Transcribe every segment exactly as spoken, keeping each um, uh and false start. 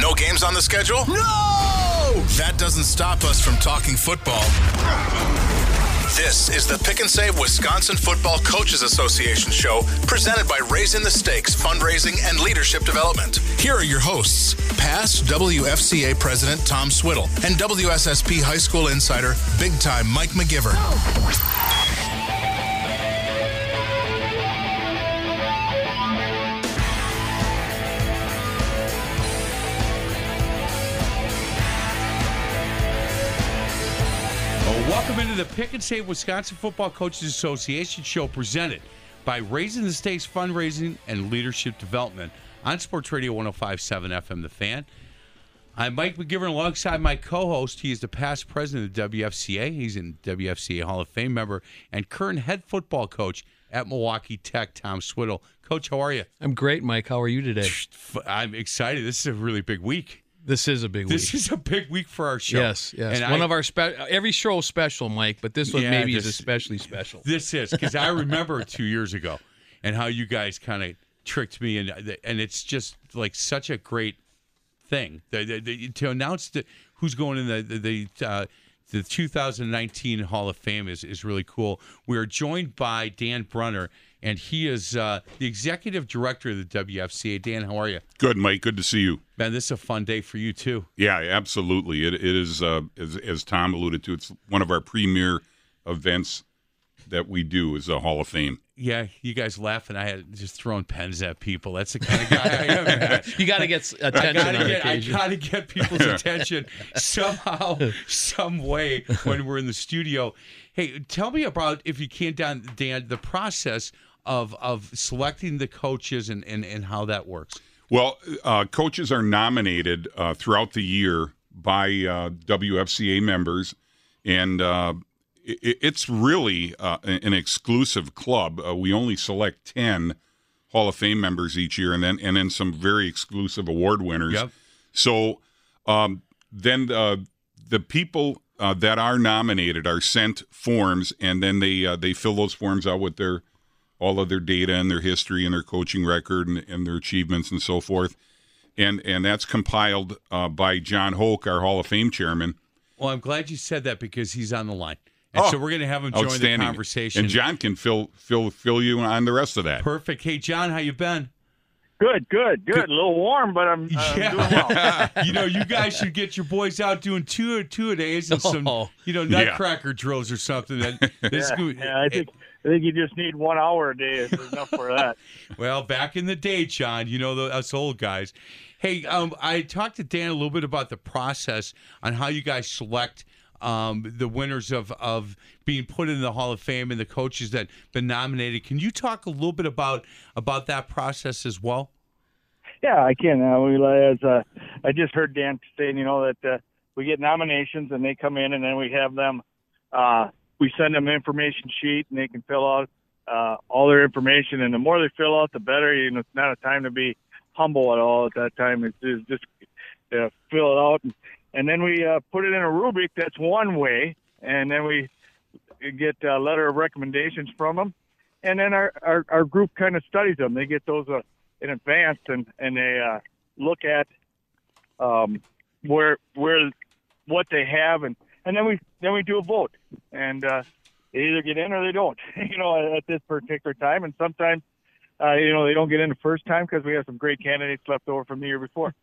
No games on the schedule? No! That doesn't stop us from talking football. This is the Pick and Save Wisconsin Football Coaches Association show, presented by Raising the Stakes Fundraising and Leadership Development. Here are your hosts, past W F C A President Tom Swiddle and W S S P High School Insider, Big Time Mike McGivern. Welcome into the Pick and Save Wisconsin Football Coaches Association show, presented by Raising the Stakes Fundraising and Leadership Development on Sports Radio one oh five point seven F M, The Fan. I'm Mike McGivern, alongside my co-host. He is the past president of W F C A. He's in W F C A Hall of Fame member and current head football coach at Milwaukee Tech, Tom Swiddle. Coach, how are you? I'm great, Mike. How are you today? I'm excited. This is a really big week. This is a big week. This is a big week for our show. Yes, yes. And one I, of our spe- every show is special, Mike, but this one yeah, maybe this, is especially special. This is, because I remember two years ago and how you guys kind of tricked me, and and it's just like such a great thing the, the, the, to announce the, who's going in the the the, uh, the two thousand nineteen Hall of Fame is is really cool. We are joined by Dan Brenner, and he is uh, the executive director of the W F C A. Dan, how are you? Good, Mike. Good to see you. Man, this is a fun day for you, too. Yeah, absolutely. It, it is, uh, as, as Tom alluded to, it's one of our premier events that we do is the Hall of Fame. Yeah, you guys laughing. I had just throwing pens at people. That's the kind of guy I am. You got to get attention. I got to get, get people's attention somehow, some way when we're in the studio. Hey, tell me about, if you can, Dan, Dan the process of of selecting the coaches and, and, and how that works. Well, uh, coaches are nominated uh, throughout the year by uh, W F C A members, and uh, it, it's really uh, an exclusive club. Uh, we only select ten Hall of Fame members each year, and then and then some very exclusive award winners. Yep. So um, then uh, the people uh, that are nominated are sent forms, and then they uh, they fill those forms out with their all of their data and their history and their coaching record and, and their achievements and so forth. And and that's compiled uh, by John Hoke, our Hall of Fame chairman. Well, I'm glad you said that because he's on the line. And oh, so we're going to have him join the conversation. And John can fill fill fill you on the rest of that. Perfect. Hey, John, how you been? Good, good, good, good. A little warm, but I'm, uh, yeah. doing well. You know, you guys should get your boys out doing two two a days and oh. some, you know, nutcracker yeah. drills or something. That this yeah, could, yeah, I think. It, I think you just need one hour a day is enough for that. Well, back in the day, John, you know, the, us old guys. Hey, um, I talked to Dan a little bit about the process on how you guys select um, the winners of, of being put in the Hall of Fame and the coaches that have been nominated. Can you talk a little bit about about that process as well? Yeah, I can. Uh, we, as, uh, I just heard Dan say, you know, that uh, we get nominations and they come in and then we have them uh, – we send them an information sheet, and they can fill out uh, all their information. And the more they fill out, the better. You know, it's not a time to be humble at all at that time. It's, it's just uh, fill it out. And, and then we uh, put it in a rubric that's one way, and then we get a letter of recommendations from them. And then our, our, our group kind of studies them. They get those uh, in advance, and, and they uh, look at um, where where what they have, and, and then we then we do a vote. And uh, they either get in or they don't, you know, at this particular time. And sometimes, uh, you know, they don't get in the first time because we have some great candidates left over from the year before.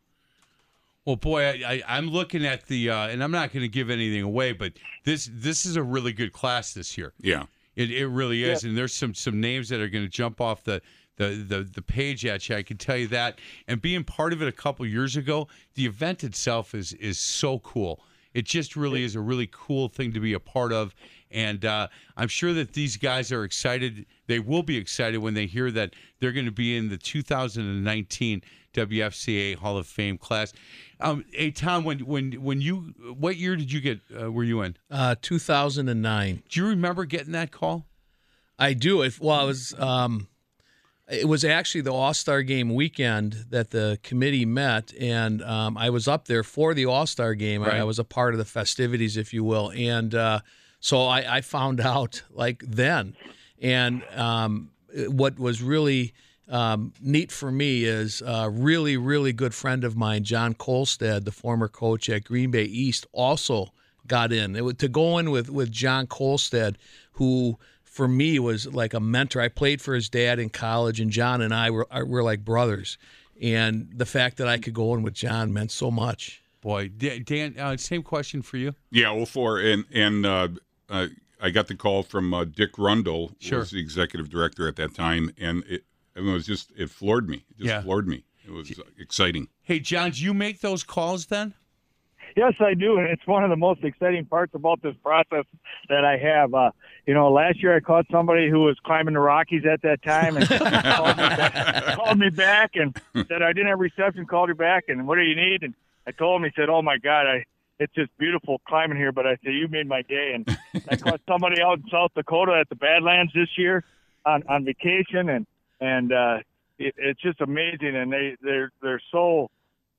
Well, boy, I, I, I'm looking at the uh, – and I'm not going to give anything away, but this this is a really good class this year. Yeah. It it really is. Yeah. And there's some, some names that are going to jump off the – The, the the page at you, I can tell you that. And being part of it a couple years ago, the event itself is is so cool. it just really is a really cool thing to be a part of. And uh, I'm sure that these guys are excited. They will be excited when they hear that they're going to be in the two thousand nineteen W F C A Hall of Fame class. Um, hey, Tom, when when when you, what year did you get? Uh, were you in? Uh, two thousand nine. Do you remember getting that call? I do. If, well, I was. Um, it was actually the All-Star Game weekend that the committee met, and um, I was up there for the All-Star Game. Right. I, I was a part of the festivities, if you will, and uh, so I, I found out like then. And um, what was really um, neat for me is a really, really good friend of mine, John Kolstad, the former coach at Green Bay East, also got in. It was, to go in with, with John Kolstad, who for me was like a mentor. I played for his dad in college, and John and I were, were like brothers. And the fact that I could go in with John meant so much. Boy, Dan, uh, same question for you. Yeah, oh four, and, and uh, uh, I got the call from uh, Dick Rundle, who sure. was the executive director at that time, and it, I mean, it was just, it floored me. It just yeah. floored me. It was uh, exciting. Hey, John, do you make those calls then? Yes, I do, and it's one of the most exciting parts about this process that I have. Uh, you know, last year I caught somebody who was climbing the Rockies at that time and called, me back, called me back and said, I didn't have reception, called her back, and what do you need? And I told him, he said, oh, my God, I it's just beautiful climbing here. But I said, you made my day. And I caught somebody out in South Dakota at the Badlands this year on, on vacation, and and uh, it, it's just amazing. And they, they're, they're so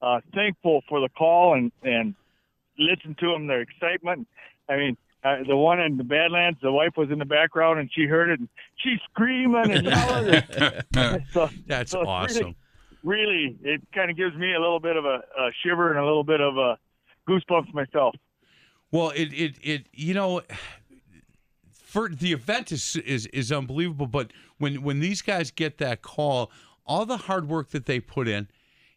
uh, thankful for the call and, and listen to them, their excitement. I mean, uh, the one in the Badlands, the wife was in the background, and she heard it, and she's screaming and yelling. And so, That's so awesome. Really, really, it kind of gives me a little bit of a, a shiver and a little bit of a goosebumps myself. Well, it, it, it you know, for the event is, is is unbelievable, but when when these guys get that call, all the hard work that they put in,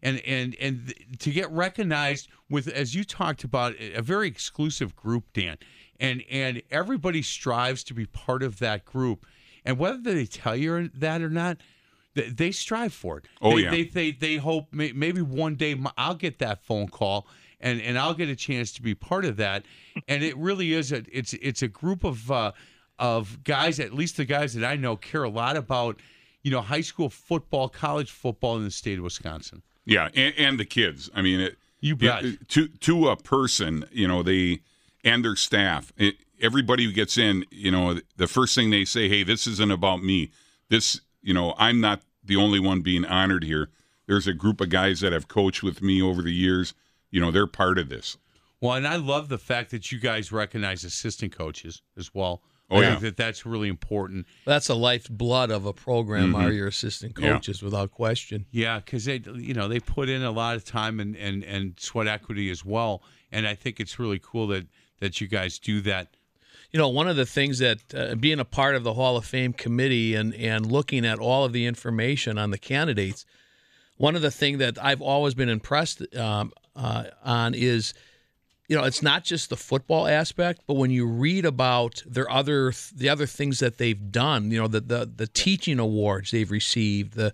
and and and to get recognized with, as you talked about, a very exclusive group, Dan, and and everybody strives to be part of that group, and whether they tell you that or not, they, they strive for it. Oh they, yeah. They they they hope maybe one day I'll get that phone call. And and I'll get a chance to be part of that, and it really is a it's it's a group of uh, of guys, at least the guys that I know, care a lot about, you know, high school football, college football in the state of Wisconsin. Yeah, and, and the kids. I mean, it, you bet it, to to a person, you know, they and their staff, it, everybody who gets in, you know, the first thing they say, hey, this isn't about me. This, you know, I'm not the only one being honored here. There's a group of guys that have coached with me over the years. You know, they're part of this. Well, and I love the fact that you guys recognize assistant coaches as well. Oh, I yeah. think that that's really important. That's a lifeblood of a program, mm-hmm. are your assistant coaches, yeah. without question. Yeah, because they, you know, they put in a lot of time and, and, and sweat equity as well, and I think it's really cool that, that you guys do that. You know, one of the things that uh, being a part of the Hall of Fame committee and, and looking at all of the information on the candidates, one of the things that I've always been impressed um, uh, on is, you know, it's not just the football aspect, but when you read about their other the other things that they've done, you know, the the, the teaching awards they've received, the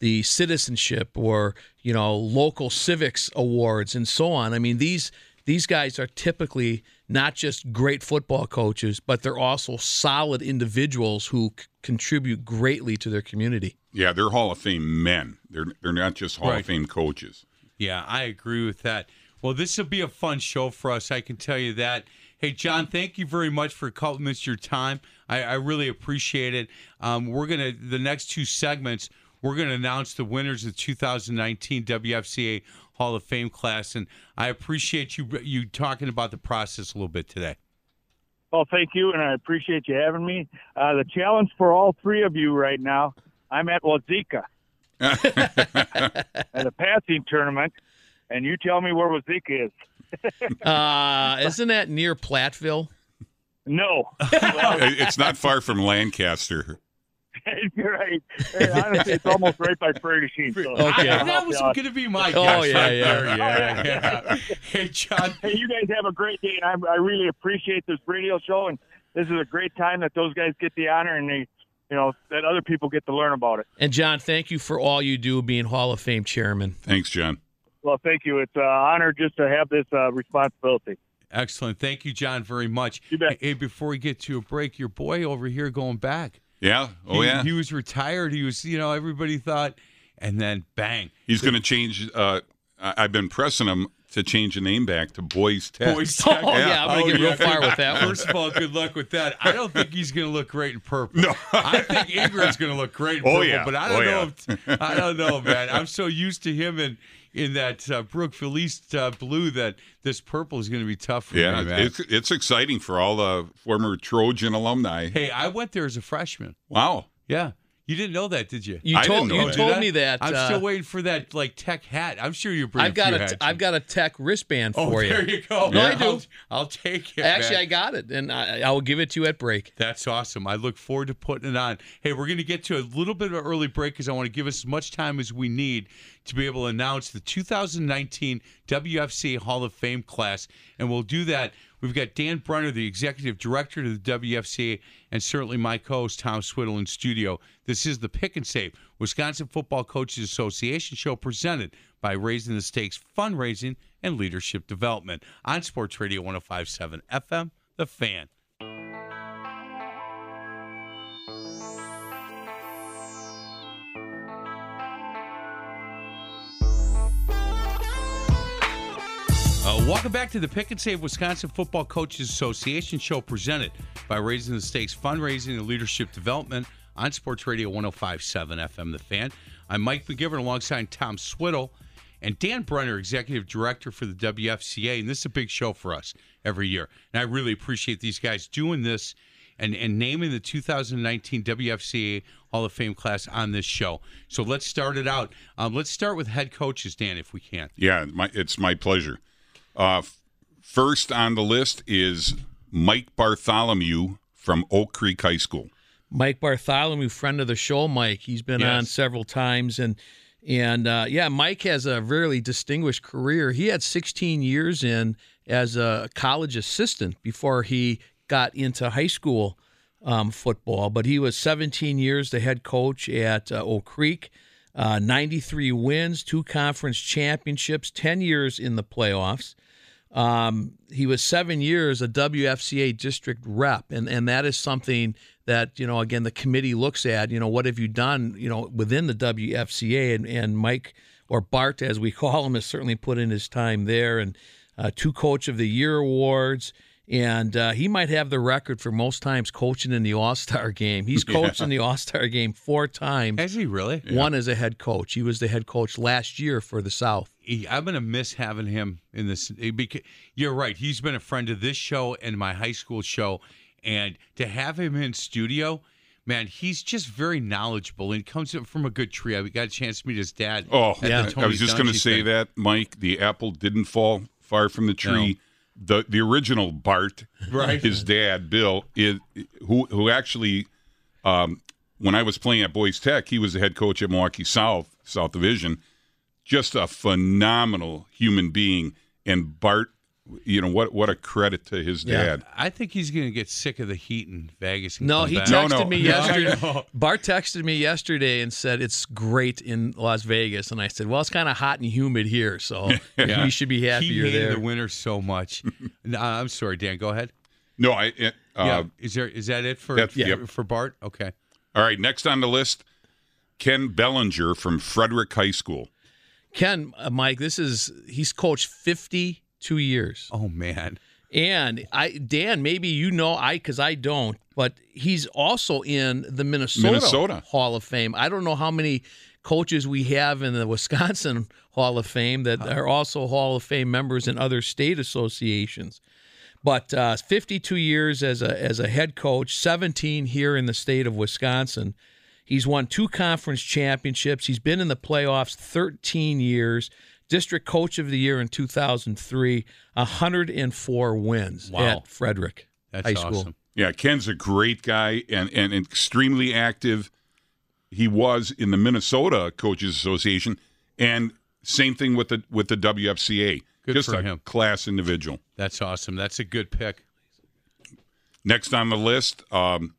the citizenship or, you know, local civics awards and so on. I mean, these these guys are typically not just great football coaches, but they're also solid individuals who c- contribute greatly to their community. Yeah, they're Hall of Fame men. They're they're not just Hall right. of Fame coaches. Yeah, I agree with that. Well, this will be a fun show for us, I can tell you that. Hey, John, thank you very much for a couple minutes of your time. I, I really appreciate it. Um, we're gonna the next two segments, we're gonna announce the winners of the two thousand nineteen W F C A Hall of Fame class, and I appreciate you you talking about the process a little bit today. Well, thank you, and I appreciate you having me. Uh, the challenge for all three of you right now. I'm at Waupaca at a passing tournament, and you tell me where Waupaca is. uh, isn't that near Platteville? No. It's not far from Lancaster. You're right. Honestly, it's almost right by Prairie Sheen. So okay. That was going to be my guess. Oh, yeah, yeah, yeah, yeah. Hey, John. Hey, you guys have a great day, and I, I really appreciate this radio show, and this is a great time that those guys get the honor, and they – you know, that other people get to learn about it. And, John, thank you for all you do being Hall of Fame chairman. Thanks, John. Well, thank you. It's an honor just to have this uh, responsibility. Excellent. Thank you, John, very much. You bet. Hey, before we get to a break, your boy over here going back. Yeah. Oh, he, yeah. He was retired. He was, you know, everybody thought, and then bang. He's so, going to change. Uh, I've been pressing him to change the name back to Boys Tech. Boys Tech. Oh, yeah. yeah. I'm going to oh, get yeah. real far with that one. First of all, good luck with that. I don't think he's going to look great in purple. No. I think Ingram's going to look great in purple, oh, yeah. but I don't oh, know. Yeah. If, I don't know, man. I'm so used to him and. In that uh, Brookfield East uh, blue, that this purple is going to be tough for yeah, me, man. It's, it's exciting for all the former Trojan alumni. Hey, I went there as a freshman. Wow. Yeah. You didn't know that, did you? You I told, didn't know you that. told me that. I'm uh, still waiting for that like Tech hat. I'm sure you bring I've a got few a hats. I've got a Tech wristband for oh, you. Oh, there you go. No, yeah. I do. I'll, I'll take it, Actually, man. I got it, and I, I will give it to you at break. That's awesome. I look forward to putting it on. Hey, we're going to get to a little bit of an early break because I want to give us as much time as we need to be able to announce the two thousand nineteen W F C Hall of Fame class, and we'll do that. We've got Dan Brenner, the executive director of the W F C, and certainly my co-host, Tom Swiddle, in studio. This is the Pick and Save, Wisconsin Football Coaches Association show presented by Raising the Stakes Fundraising and Leadership Development on Sports Radio one oh five point seven F M, The Fan. Uh, welcome back to the Pick and Save Wisconsin Football Coaches Association show presented by Raising the Stakes Fundraising and Leadership Development on Sports Radio one oh five point seven F M, The Fan. I'm Mike McGivern alongside Tom Swiddle and Dan Brenner, Executive Director for the W F C A, and this is a big show for us every year. And I really appreciate these guys doing this and, and naming the two thousand nineteen W F C A Hall of Fame class on this show. So let's start it out. Um, let's start with head coaches, Dan, if we can. Yeah, my, it's my pleasure. Uh, first on the list is Mike Bartholomew from Oak Creek High School. Mike Bartholomew, friend of the show, Mike. He's been yes. on several times. And, and uh, yeah, Mike has a really distinguished career. He had sixteen years in as a college assistant before he got into high school um, football. But he was seventeen years the head coach at uh, Oak Creek. Uh, ninety-three wins, two conference championships, ten years in the playoffs. Um, he was seven years a W F C A district rep, and, and that is something that, you know, again, the committee looks at, you know, what have you done, you know, within the W F C A, and, and Mike, or Bart, as we call him, has certainly put in his time there, and uh, two Coach of the Year awards, and uh, he might have the record for most times coaching in the All-Star Game. He's coached yeah. in the All-Star Game four times. Has he really? One yeah. as a head coach. He was the head coach last year for the South. I'm going to miss having him in this. You're right. He's been a friend of this show and my high school show. And to have him in studio, man, he's just very knowledgeable and comes from a good tree. I got a chance to meet his dad. Oh, yeah. I was just going to say thing. that, Mike. The apple didn't fall far from the tree. No. The the original Bart, right. his dad, Bill, is, who, who actually, um, when I was playing at Boys Tech, he was the head coach at Milwaukee South, South Division. Just a phenomenal human being, and Bart, you know, what what a credit to his dad. Yeah. I think he's going to get sick of the heat in Vegas. And no, he back. texted no, no. me yesterday. No, Bart texted me yesterday and said, it's great in Las Vegas. And I said, well, it's kind of hot and humid here, so yeah. you should be happy he you're there. He hated the winter so much. No, I'm sorry, Dan, go ahead. No, I... It, uh, yeah. Is there is that it for, that, yeah. for Bart? Okay. All right, next on the list, Ken Bellinger from Frederick High School. Ken, uh, Mike, this is he's coached fifty-two years. Oh, man. And I, Dan, maybe you know, I because I don't, but he's also in the Minnesota, Minnesota Hall of Fame. I don't know how many coaches we have in the Wisconsin Hall of Fame that are also Hall of Fame members in other state associations. But uh, fifty-two years as a as a head coach, seventeen here in the state of Wisconsin. He's won two conference championships. He's been in the playoffs thirteen years. District Coach of the Year in two thousand three. one hundred four wins wow. at Frederick That's High School. Awesome. Yeah, Ken's a great guy and, and extremely active. He was in the Minnesota Coaches Association, and same thing with the with the W F C A. Good Just for a him. class individual. That's awesome. That's a good pick. Next on the list, um,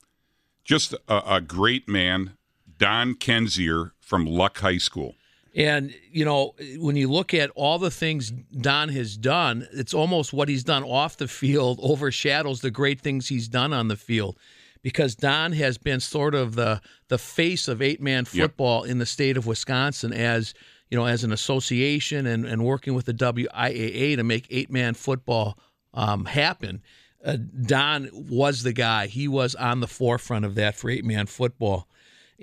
just a, a great man. Don Kenzier from Luck High School. And, you know, when you look at all the things Don has done, it's almost what he's done off the field overshadows the great things he's done on the field, because Don has been sort of the the face of eight-man football yep. in the state of Wisconsin as, you know, as an association and, and working with the W I A A to make eight-man football um, happen. Uh, Don was the guy. He was on the forefront of that for eight-man football.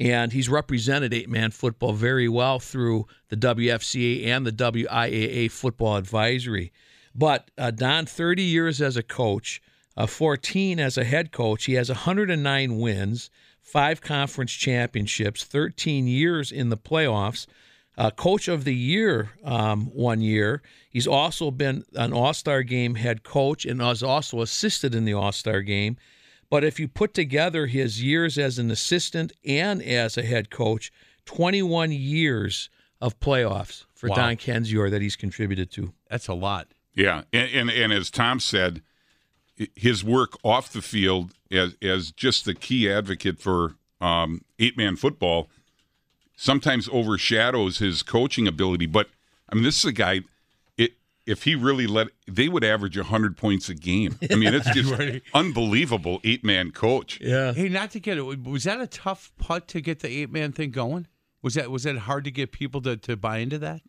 And he's represented eight-man football very well through the W F C A and the W I A A Football Advisory. But uh, Don, thirty years as a coach, uh, fourteen as a head coach. He has one hundred nine wins, five conference championships, thirteen years in the playoffs, uh, coach of the year um, one year. He's also been an All-Star Game head coach and has also assisted in the All-Star Game. But if you put together his years as an assistant and as a head coach, twenty-one years of playoffs for wow. Don Kenzier that he's contributed to. That's a lot. Yeah, and, and and as Tom said, his work off the field as as just the key advocate for um, eight-man football sometimes overshadows his coaching ability. But, I mean, this is a guy – if he really let, they would average one hundred points a game. I mean, it's just unbelievable eight-man coach. Yeah. Hey, not to get it, was that a tough putt to get the eight-man thing going? Was that was that hard to get people to, to buy into that?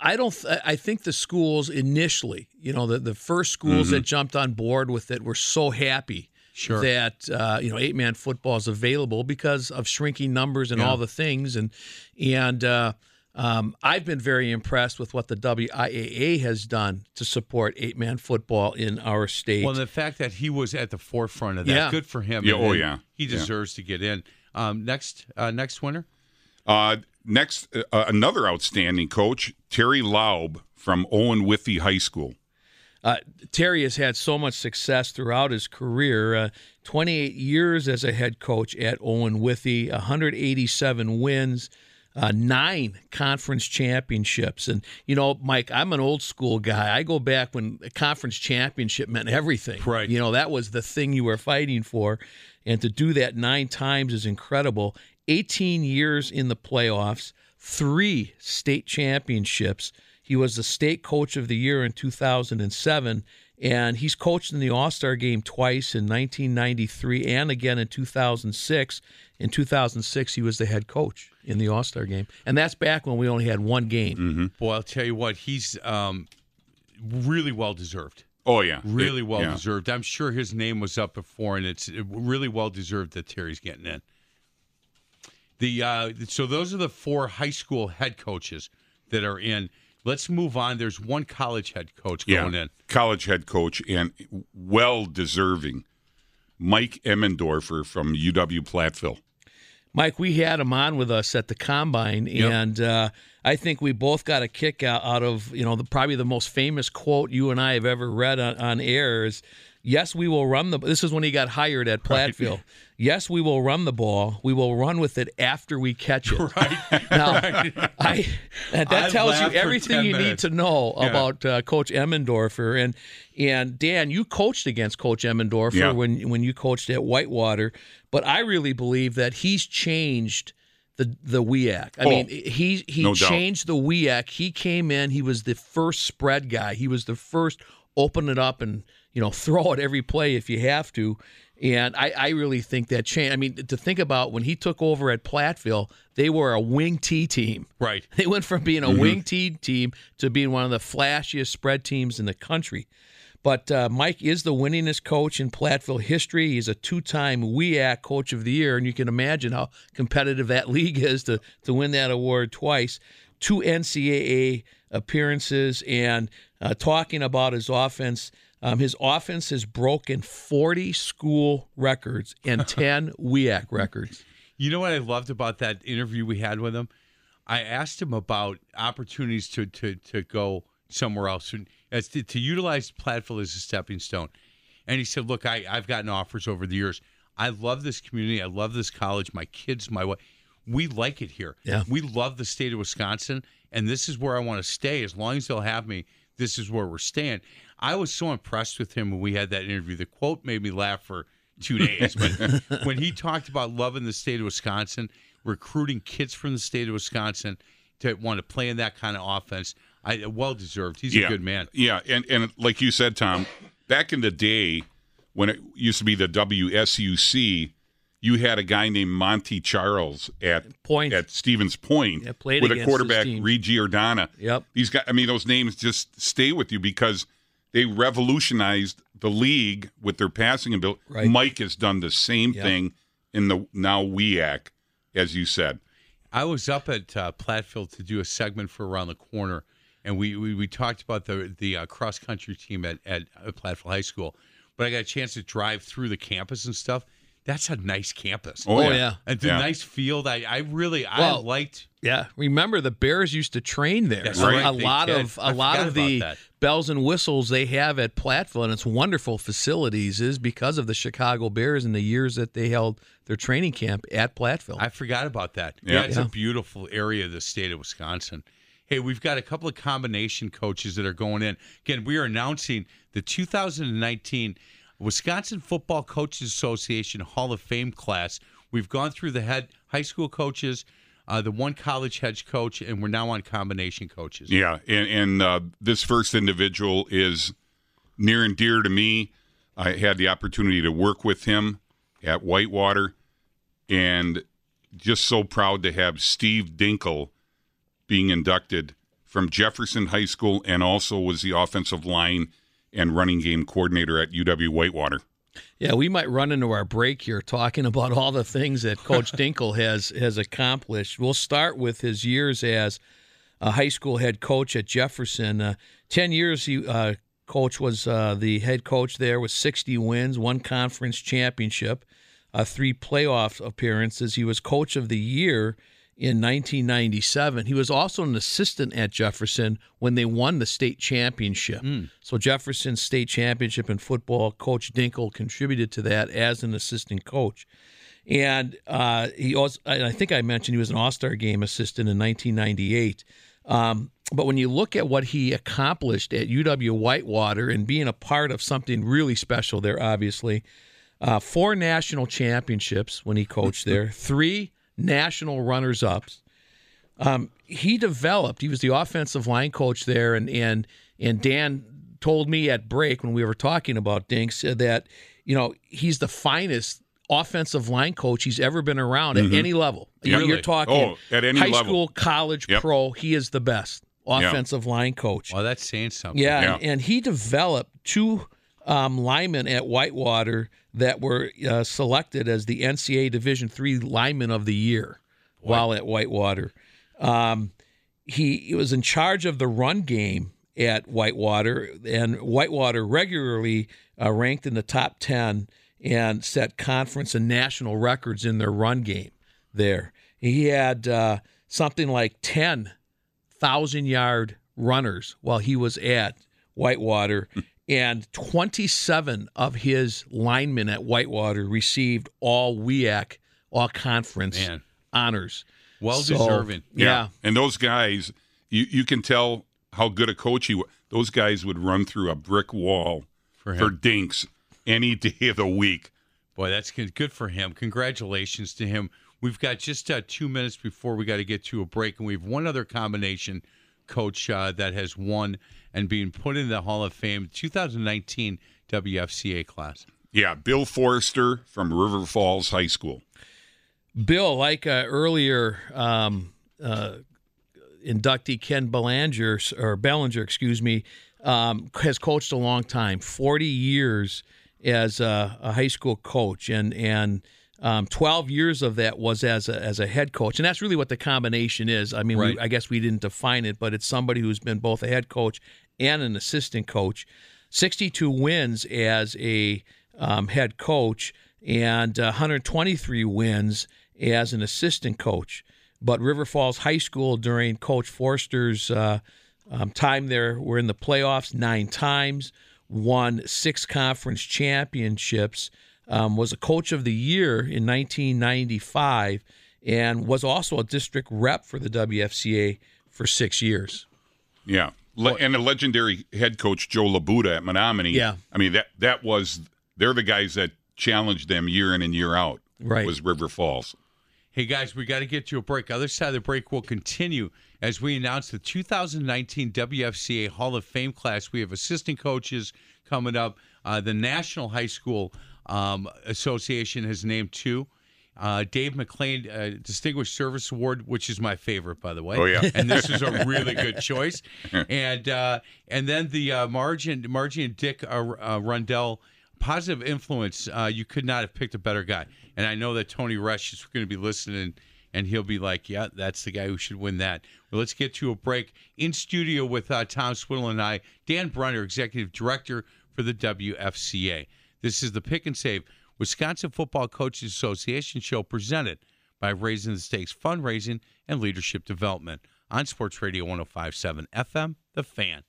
I don't. Th- I think the schools initially, you know, the, the first schools mm-hmm. that jumped on board with it were so happy sure. that uh, you know eight-man football is available because of shrinking numbers and yeah. all the things and and. Uh, Um, I've been very impressed with what the W I A A has done to support eight-man football in our state. Well, the fact that he was at the forefront of that, yeah. good for him. Yeah, oh, yeah. He deserves yeah. to get in. Um, next uh, next winner? Uh, next, uh, another outstanding coach, Terry Laub from Owen Withey High School. Uh, Terry has had so much success throughout his career, uh, twenty-eight years as a head coach at Owen Withey, one hundred eighty-seven wins. Uh, nine conference championships. And, you know, Mike, I'm an old school guy. I go back when a conference championship meant everything. Right. You know, that was the thing you were fighting for. And to do that nine times is incredible. eighteen years in the playoffs, three state championships. He was the state coach of the year in two thousand seven, and he's coached in the All-Star Game twice, in nineteen ninety-three and again in two thousand six. In two thousand six, he was the head coach in the All-Star Game, and that's back when we only had one game. Mm-hmm. Boy, I'll tell you what, he's um, really well-deserved. Oh, yeah. Really well-deserved. Yeah. I'm sure his name was up before, and it's really well-deserved that Terry's getting in. The uh, so those are the four high school head coaches that are in. Let's move on. There's one college head coach going yeah, in. College head coach, and well-deserving, Mike Emendorfer from U W-Platteville. Mike, we had him on with us at the Combine, yep. and uh, I think we both got a kick out, out of, you know, the, probably the most famous quote you and I have ever read on, on air is, yes, we will run the – this is when he got hired at Platteville. Right. Yes, we will run the ball. We will run with it after we catch it. Right. Now, right. I, that I tells you everything you minutes. need to know yeah. about uh, Coach Emendorfer. And and Dan, you coached against Coach Emendorfer yeah. when, when you coached at Whitewater. But I really believe that he's changed the the W I A C. I oh, mean, he, he no changed doubt. the W I A C. He came in. He was the first spread guy. He was the first open it up and, you know, throw it every play if you have to. And I, I really think that changed. I mean, to think about when he took over at Platteville, they were a wing T team. Right. They went from being a mm-hmm. wing T team to being one of the flashiest spread teams in the country. But uh, Mike is the winningest coach in Platteville history. He's a two-time W I A C Coach of the Year, and you can imagine how competitive that league is to, to win that award twice. Two N C A A appearances, and uh, talking about his offense – Um, his offense has broken forty school records and ten W I A C records. You know what I loved about that interview we had with him? I asked him about opportunities to to, to go somewhere else, as to, to utilize Platteville as a stepping stone. And he said, look, I, I've gotten offers over the years. I love this community. I love this college. My kids, my wife. We like it here. Yeah. We love the state of Wisconsin, and this is where I want to stay. As long as they'll have me, this is where we're staying. I was so impressed with him when we had that interview. The quote made me laugh for two days. But when he talked about loving the state of Wisconsin, recruiting kids from the state of Wisconsin, to want to play in that kind of offense. I well deserved. He's yeah. a good man. Yeah, and and like you said, Tom, back in the day when it used to be the W S U C, you had a guy named Monty Charles at Point at Stevens Point yeah, played with a quarterback Reed Giordana. Yep, these guys. I mean, those names just stay with you because they revolutionized the league with their passing ability. Right. Mike has done the same yep. thing in the now W I A C, as you said. I was up at uh, Platteville to do a segment for Around the Corner, and we we, we talked about the the uh, cross country team at, at at Platteville High School. But I got a chance to drive through the campus and stuff. That's a nice campus. Oh, yeah. yeah. It's a yeah. nice field. I, I really, well, I liked. Yeah. Remember, the Bears used to train there. That's right. A lot of a lot of the bells and whistles they have at Platteville, and its wonderful facilities, is because of the Chicago Bears and the years that they held their training camp at Platteville. I forgot about that. Yeah, yeah it's yeah. a beautiful area of the state of Wisconsin. Hey, we've got a couple of combination coaches that are going in. Again, we are announcing the two thousand nineteen Wisconsin Football Coaches Association Hall of Fame class. We've gone through the head high school coaches, uh, the one college head coach, and we're now on combination coaches. Yeah, and, and uh, this first individual is near and dear to me. I had the opportunity to work with him at Whitewater, and just so proud to have Steve Dinkel being inducted from Jefferson High School, and also was the offensive line and running game coordinator at U W-Whitewater. Yeah, we might run into our break here talking about all the things that Coach Dinkel has has accomplished. We'll start with his years as a high school head coach at Jefferson. Uh, Ten years he uh, coach was uh, the head coach there with sixty wins, one conference championship, uh, three playoff appearances. He was coach of the year in nineteen ninety-seven. He was also an assistant at Jefferson when they won the state championship. Mm. So Jefferson's state championship in football, Coach Dinkel contributed to that as an assistant coach. And uh, he also, I think I mentioned he was an All-Star Game assistant in nineteen ninety-eight. Um, but when you look at what he accomplished at U W-Whitewater and being a part of something really special there, obviously, uh, four national championships when he coached there, three national runners-ups. Um, he developed, he was the offensive line coach there, and and and Dan told me at break when we were talking about Dinks that, you know, he's the finest offensive line coach he's ever been around mm-hmm. at any level. Yep. You're talking oh, at any high level. School, college, yep. pro, he is the best offensive yep. line coach. Oh, that's saying something. Yeah, yeah. And, and he developed two um, linemen at Whitewater that were uh, selected as the N C A A Division three Lineman of the Year what? while at Whitewater. Um, he, he was in charge of the run game at Whitewater, and Whitewater regularly uh, ranked in the top ten and set conference and national records in their run game there. He had uh, something like ten thousand-yard runners while he was at Whitewater, and twenty-seven of his linemen at Whitewater received all W I A C, all conference Man. honors. Well so, deserving. Yeah. yeah. And those guys, you, you can tell how good a coach he was. Those guys would run through a brick wall for, for Dinks any day of the week. Boy, that's good, good for him. Congratulations to him. We've got just uh, two minutes before we got to get to a break, and we have one other combination coach uh, that has won and being put in the Hall of Fame, two thousand nineteen W F C A class. Yeah, Bill Forrester from River Falls High School. Bill, like uh, earlier um, uh, inductee Ken Bellinger, or Bellinger, excuse me, um, has coached a long time, forty years as a, a high school coach, and and Um, twelve years of that was as a, as a head coach, and that's really what the combination is. I mean, right. we, I guess we didn't define it, but it's somebody who's been both a head coach and an assistant coach. sixty-two wins as a um, head coach and one hundred twenty-three wins as an assistant coach. But River Falls High School during Coach Forster's uh, um, time there were in the playoffs nine times, won six conference championships, Um, was a coach of the year in nineteen ninety-five, and was also a district rep for the W F C A for six years. Yeah, Le- and a legendary head coach, Joe Labuda at Menominee. Yeah. I mean, that that was, they're the guys that challenged them year in and year out, right. was River Falls. Hey, guys, we got to get to a break. Other side of the break, we'll continue as we announce the two thousand nineteen W F C A Hall of Fame class. We have assistant coaches coming up. Uh, the National High School um, Association has named two. Uh, Dave McLean uh, Distinguished Service Award, which is my favorite, by the way. Oh, yeah. And this is a really good choice. And uh, and then the uh, Margie, and, Margie and Dick uh, uh, Rundell Positive Influence. Uh, you could not have picked a better guy. And I know that Tony Resch is going to be listening, and he'll be like, yeah, that's the guy who should win that. Well, let's get to a break. In studio with uh, Tom Swiddle and I, Dan Brenner, Executive Director for the W F C A. This is the Pick and Save Wisconsin Football Coaches Association show, presented by Raising the Stakes Fundraising and Leadership Development on Sports Radio one oh five point seven F M, The Fan.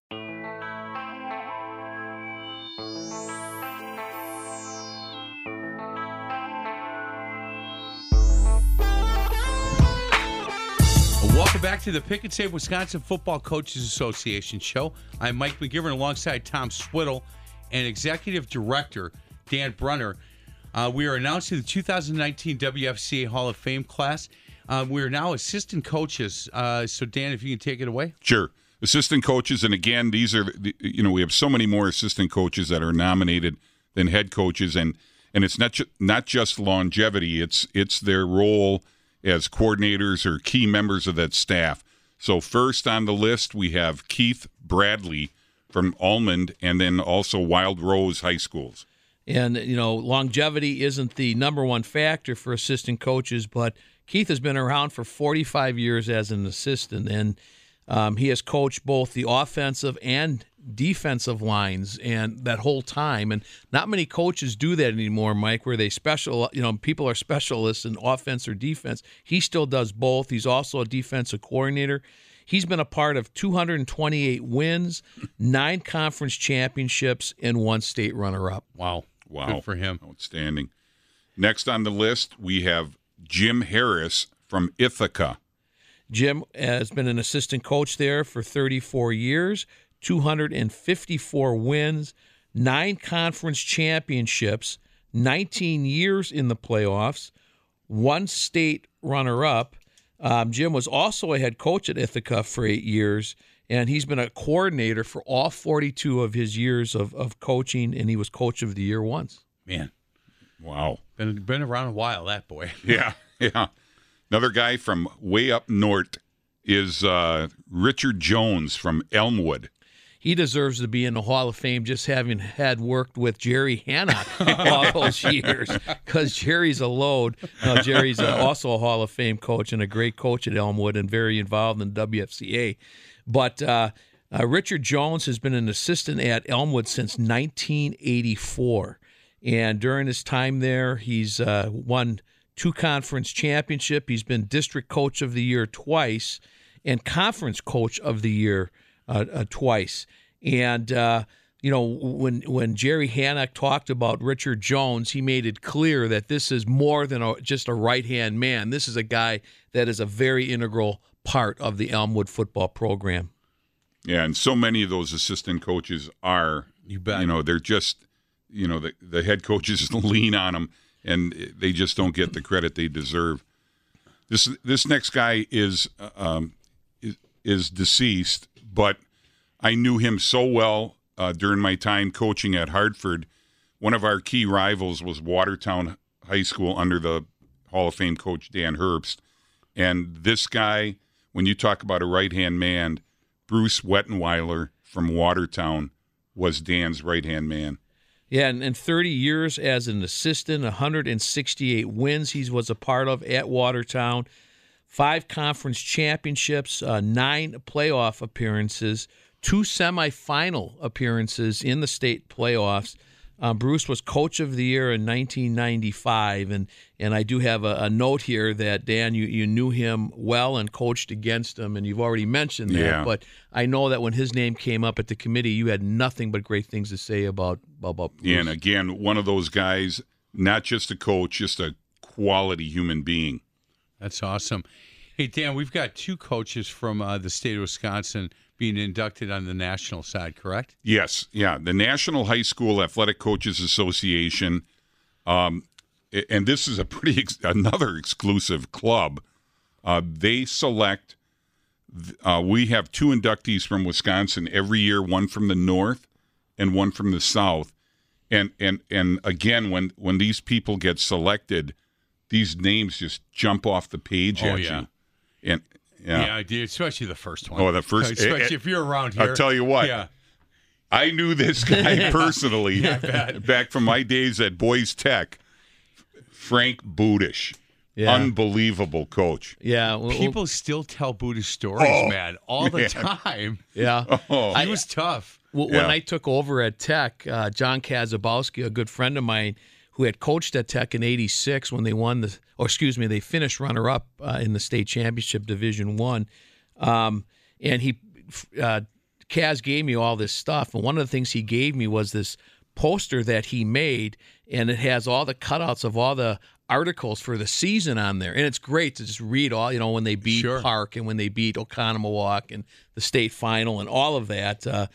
Welcome back to the Pick and Save Wisconsin Football Coaches Association show. I'm Mike McGivern alongside Tom Swiddle and Executive Director Dan Brenner. Uh, we are announcing the two thousand nineteen W F C A Hall of Fame class. Uh, we are now assistant coaches. Uh, so, Dan, if you can take it away. Sure. Assistant coaches, and again, these are, you know, we have so many more assistant coaches that are nominated than head coaches, and and it's not ju- not just longevity. It's it's their role as coordinators or key members of that staff. So first on the list, we have Keith Bradley from Almond, and then also Wild Rose High Schools. And, you know, longevity isn't the number one factor for assistant coaches, but Keith has been around for forty-five years as an assistant, and um, he has coached both the offensive and defensive lines and that whole time. And not many coaches do that anymore, Mike, where they special, you know, people are specialists in offense or defense. He still does both. He's also a defensive coordinator. He's been a part of two hundred twenty-eight wins, nine conference championships, and one state runner-up. Wow. Wow. Good for him. Outstanding. Next on the list, we have Jim Harris from Ithaca. Jim has been an assistant coach there for thirty-four years, two hundred fifty-four wins, nine conference championships, nineteen years in the playoffs, one state runner-up. Um, Jim was also a head coach at Ithaca for eight years, and he's been a coordinator for all forty-two of his years of, of coaching, and he was coach of the year once. Man. Wow. Been, been around a while, that boy. Yeah, yeah. Another guy from way up north is uh, Richard Jones from Elmwood. He deserves to be in the Hall of Fame just having had worked with Jerry Hannock all those years, because Jerry's a load. Uh, Jerry's a, also a Hall of Fame coach and a great coach at Elmwood and very involved in W F C A. But uh, uh, Richard Jones has been an assistant at Elmwood since nineteen eighty-four. And during his time there, he's uh, won two conference championships. He's been district coach of the year twice and conference coach of the year Uh, uh, twice. And, uh, you know, when when Jerry Hannock talked about Richard Jones, he made it clear that this is more than a, just a right-hand man. This is a guy that is a very integral part of the Elmwood football program. Yeah, and so many of those assistant coaches are, you bet. You know, they're just, you know, the, the head coaches lean on them, and they just don't get the credit they deserve. This this next guy is um, is, is deceased, but I knew him so well uh, during my time coaching at Hartford. One of our key rivals was Watertown High School under the Hall of Fame coach Dan Herbst. And this guy, when you talk about a right-hand man, Bruce Wettenweiler from Watertown was Dan's right-hand man. Yeah, and, and thirty years as an assistant, one hundred sixty-eight wins he was a part of at Watertown. Five conference championships, uh, nine playoff appearances, two semifinal appearances in the state playoffs. Uh, Bruce was coach of the year in nineteen ninety-five, and and I do have a, a note here that, Dan, you, you knew him well and coached against him, and you've already mentioned that. Yeah. But I know that when his name came up at the committee, you had nothing but great things to say about, about Bruce. Yeah, and again, one of those guys, not just a coach, just a quality human being. That's awesome. Hey, Dan, we've got two coaches from uh, the state of Wisconsin being inducted on the national side, correct? Yes, yeah. The National High School Athletic Coaches Association, um, and this is a pretty ex- another exclusive club. Uh, they select Uh, we have two inductees from Wisconsin every year, one from the north and one from the south. And and and again, when, when these people get selected, these names just jump off the page oh, at yeah. you. And yeah, yeah, especially the first one. Oh, the first, especially it, if you're around here. I'll tell you what. Yeah. I knew this guy personally yeah, back from my days at Boys Tech. Frank Budish. Yeah. Unbelievable coach. Yeah. Well, people still tell Budish stories, oh, man, all the man. time. Yeah. Oh. He was tough. When yeah. I took over at Tech, uh, John Kazabowski, a good friend of mine, who had coached at Tech in eighty-six when they won the, or excuse me, they finished runner-up uh, in the state championship, Division One, um, and he, uh, Kaz gave me all this stuff, and one of the things he gave me was this poster that he made, and it has all the cutouts of all the articles for the season on there, and it's great to just read all, you know, when they beat sure. Park and when they beat Oconomowoc and the state final and all of that. Uh,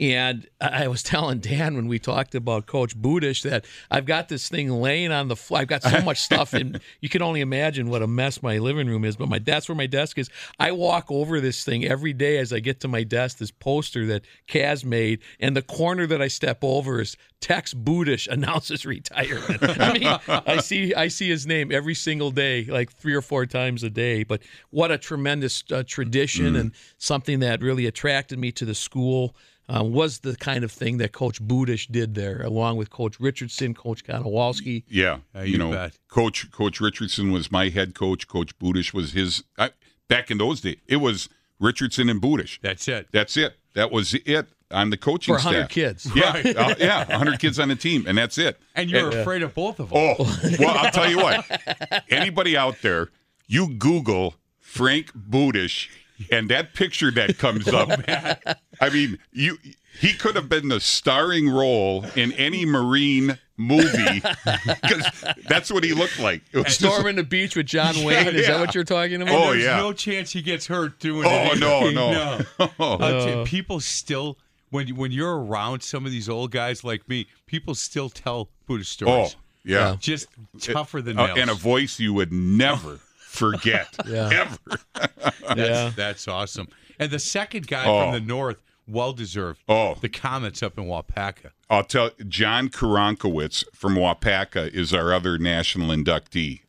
And I was telling Dan when we talked about Coach Budish that I've got this thing laying on the floor. I've got so much stuff, and you can only imagine what a mess my living room is. But my that's where my desk is. I walk over this thing every day as I get to my desk, this poster that Kaz made, and the corner that I step over is Tex Budish announces retirement. I mean, I see I see his name every single day, like three or four times a day. But what a tremendous uh, tradition mm. and something that really attracted me to the school. Uh, was the kind of thing that Coach Budish did there, along with Coach Richardson, Coach Konowalski. Yeah, uh, you, you know, bet. Coach Coach Richardson was my head coach. Coach Budish was his. I, back in those days, it was Richardson and Budish. That's it. That's it. That was it on the coaching staff. For one hundred staff. Kids. Yeah, right. uh, yeah, one hundred kids on the team, and that's it. And you were and, afraid of both of them. Oh, well, I'll tell you what. Anybody out there, you Google Frank Budish. And that picture that comes up, I mean, you he could have been the starring role in any Marine movie because that's what he looked like. Storming the beach with John Wayne, yeah, is yeah. that what you're talking about? And oh, there's yeah. no chance he gets hurt doing oh, anything. Oh, no, no. no. no. Uh, people still, when, when you're around some of these old guys like me, people still tell Buddha stories. Oh, yeah. yeah. Just tougher than nails. Uh, and a voice you would never forget yeah. ever. that's, yeah. that's awesome. And the second guy oh. from the north, well deserved. Oh, the Comets up in Waupaca. I'll tell John Karankowitz from Waupaca is our other national inductee.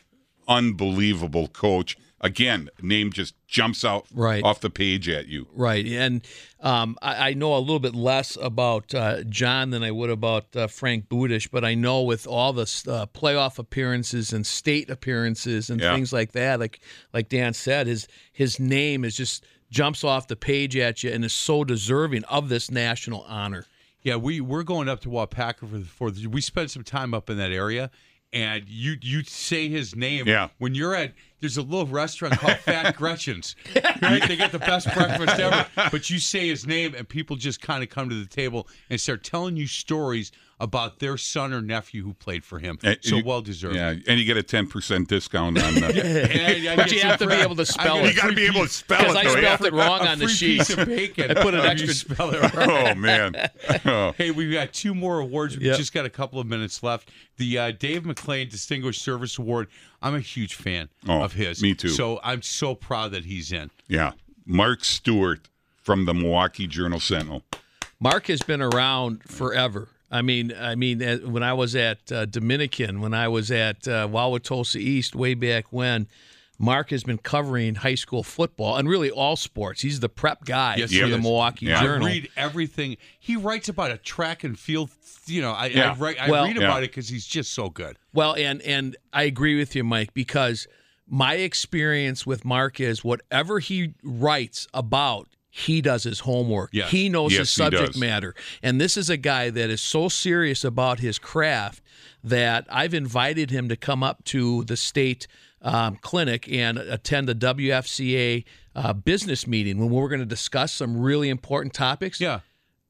Unbelievable coach. Again, name just jumps out right. off the page at you. Right, and um, I, I know a little bit less about uh, John than I would about uh, Frank Budish, but I know with all the uh, playoff appearances and state appearances and yeah. things like that, like like Dan said, his his name is just jumps off the page at you and is so deserving of this national honor. Yeah, we we're going up to Waupaca for the fourth. We spent some time up in that area. And you you say his name yeah. when you're at, there's a little restaurant called Fat Gretchen's. Right? They get the best breakfast ever. But you say his name and people just kind of come to the table and start telling you stories about their son or nephew who played for him. And so you, well deserved. Yeah, and you get a ten percent discount on that. yeah, but you have to be able to spell it. You got to be able to spell it. Because I spelled yeah. it wrong on the sheet. Piece of bacon. I put an oh, extra spell it wrong. Oh, man. Oh. Hey, we've got two more awards. We've yep. just got a couple of minutes left. The uh, Dave McLean Distinguished Service Award. I'm a huge fan oh, of his. Me too. So I'm so proud that he's in. Yeah. Mark Stewart from the Milwaukee Journal Sentinel. Mark has been around forever. I mean, I mean, when I was at uh, Dominican, when I was at uh, Wauwatosa East way back when, Mark has been covering high school football and really all sports. He's the prep guy yes, for the is. Milwaukee yeah. Journal. I read everything. He writes about a track and field, you know, I, yeah. I, write, I well, read about yeah. it because he's just so good. Well, and, and I agree with you, Mike, because my experience with Mark is whatever he writes about, he does his homework. Yes. He knows yes, his subject matter. And this is a guy that is so serious about his craft that I've invited him to come up to the state um, clinic and attend a W F C A uh, business meeting when we're going to discuss some really important topics. Yeah.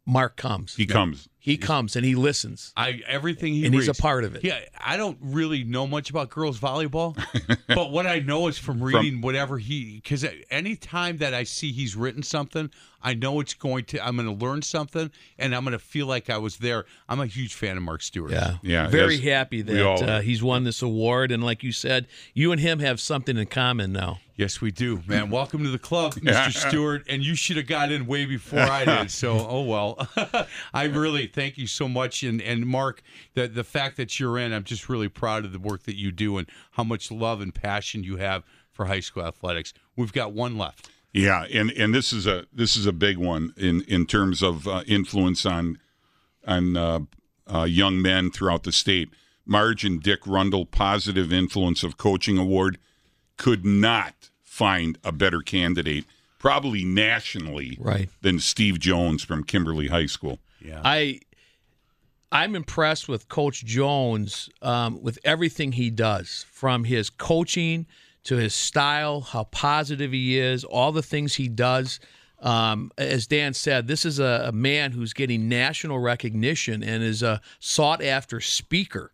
Mark comes. He yeah. comes. He comes and he listens. I everything he and reads. He's a part of it. Yeah, I don't really know much about girls volleyball, but what I know is from reading from, whatever he. Because any time that I see he's written something, I know it's going to. I'm going to learn something, and I'm going to feel like I was there. I'm a huge fan of Mark Stewart. Yeah, yeah. Very happy that all, uh, he's won this award, and like you said, you and him have something in common now. Yes, we do, man. Welcome to the club, Mister Stewart, and you should have got in way before I did. So, oh well. I really thank you so much, and and Mark, the the fact that you're in, I'm just really proud of the work that you do and how much love and passion you have for high school athletics. We've got one left. Yeah, and and this is a this is a big one in in terms of uh, influence on on uh, uh, young men throughout the state. Marge and Dick Rundle, Positive Influence of Coaching Award, could not find a better candidate, probably nationally, right, than Steve Jones from Kimberly High School. Yeah, I, I'm impressed with Coach Jones, um, with everything he does, from his coaching to his style, how positive he is, all the things he does. Um, as Dan said, this is a, a man who's getting national recognition and is a sought-after speaker.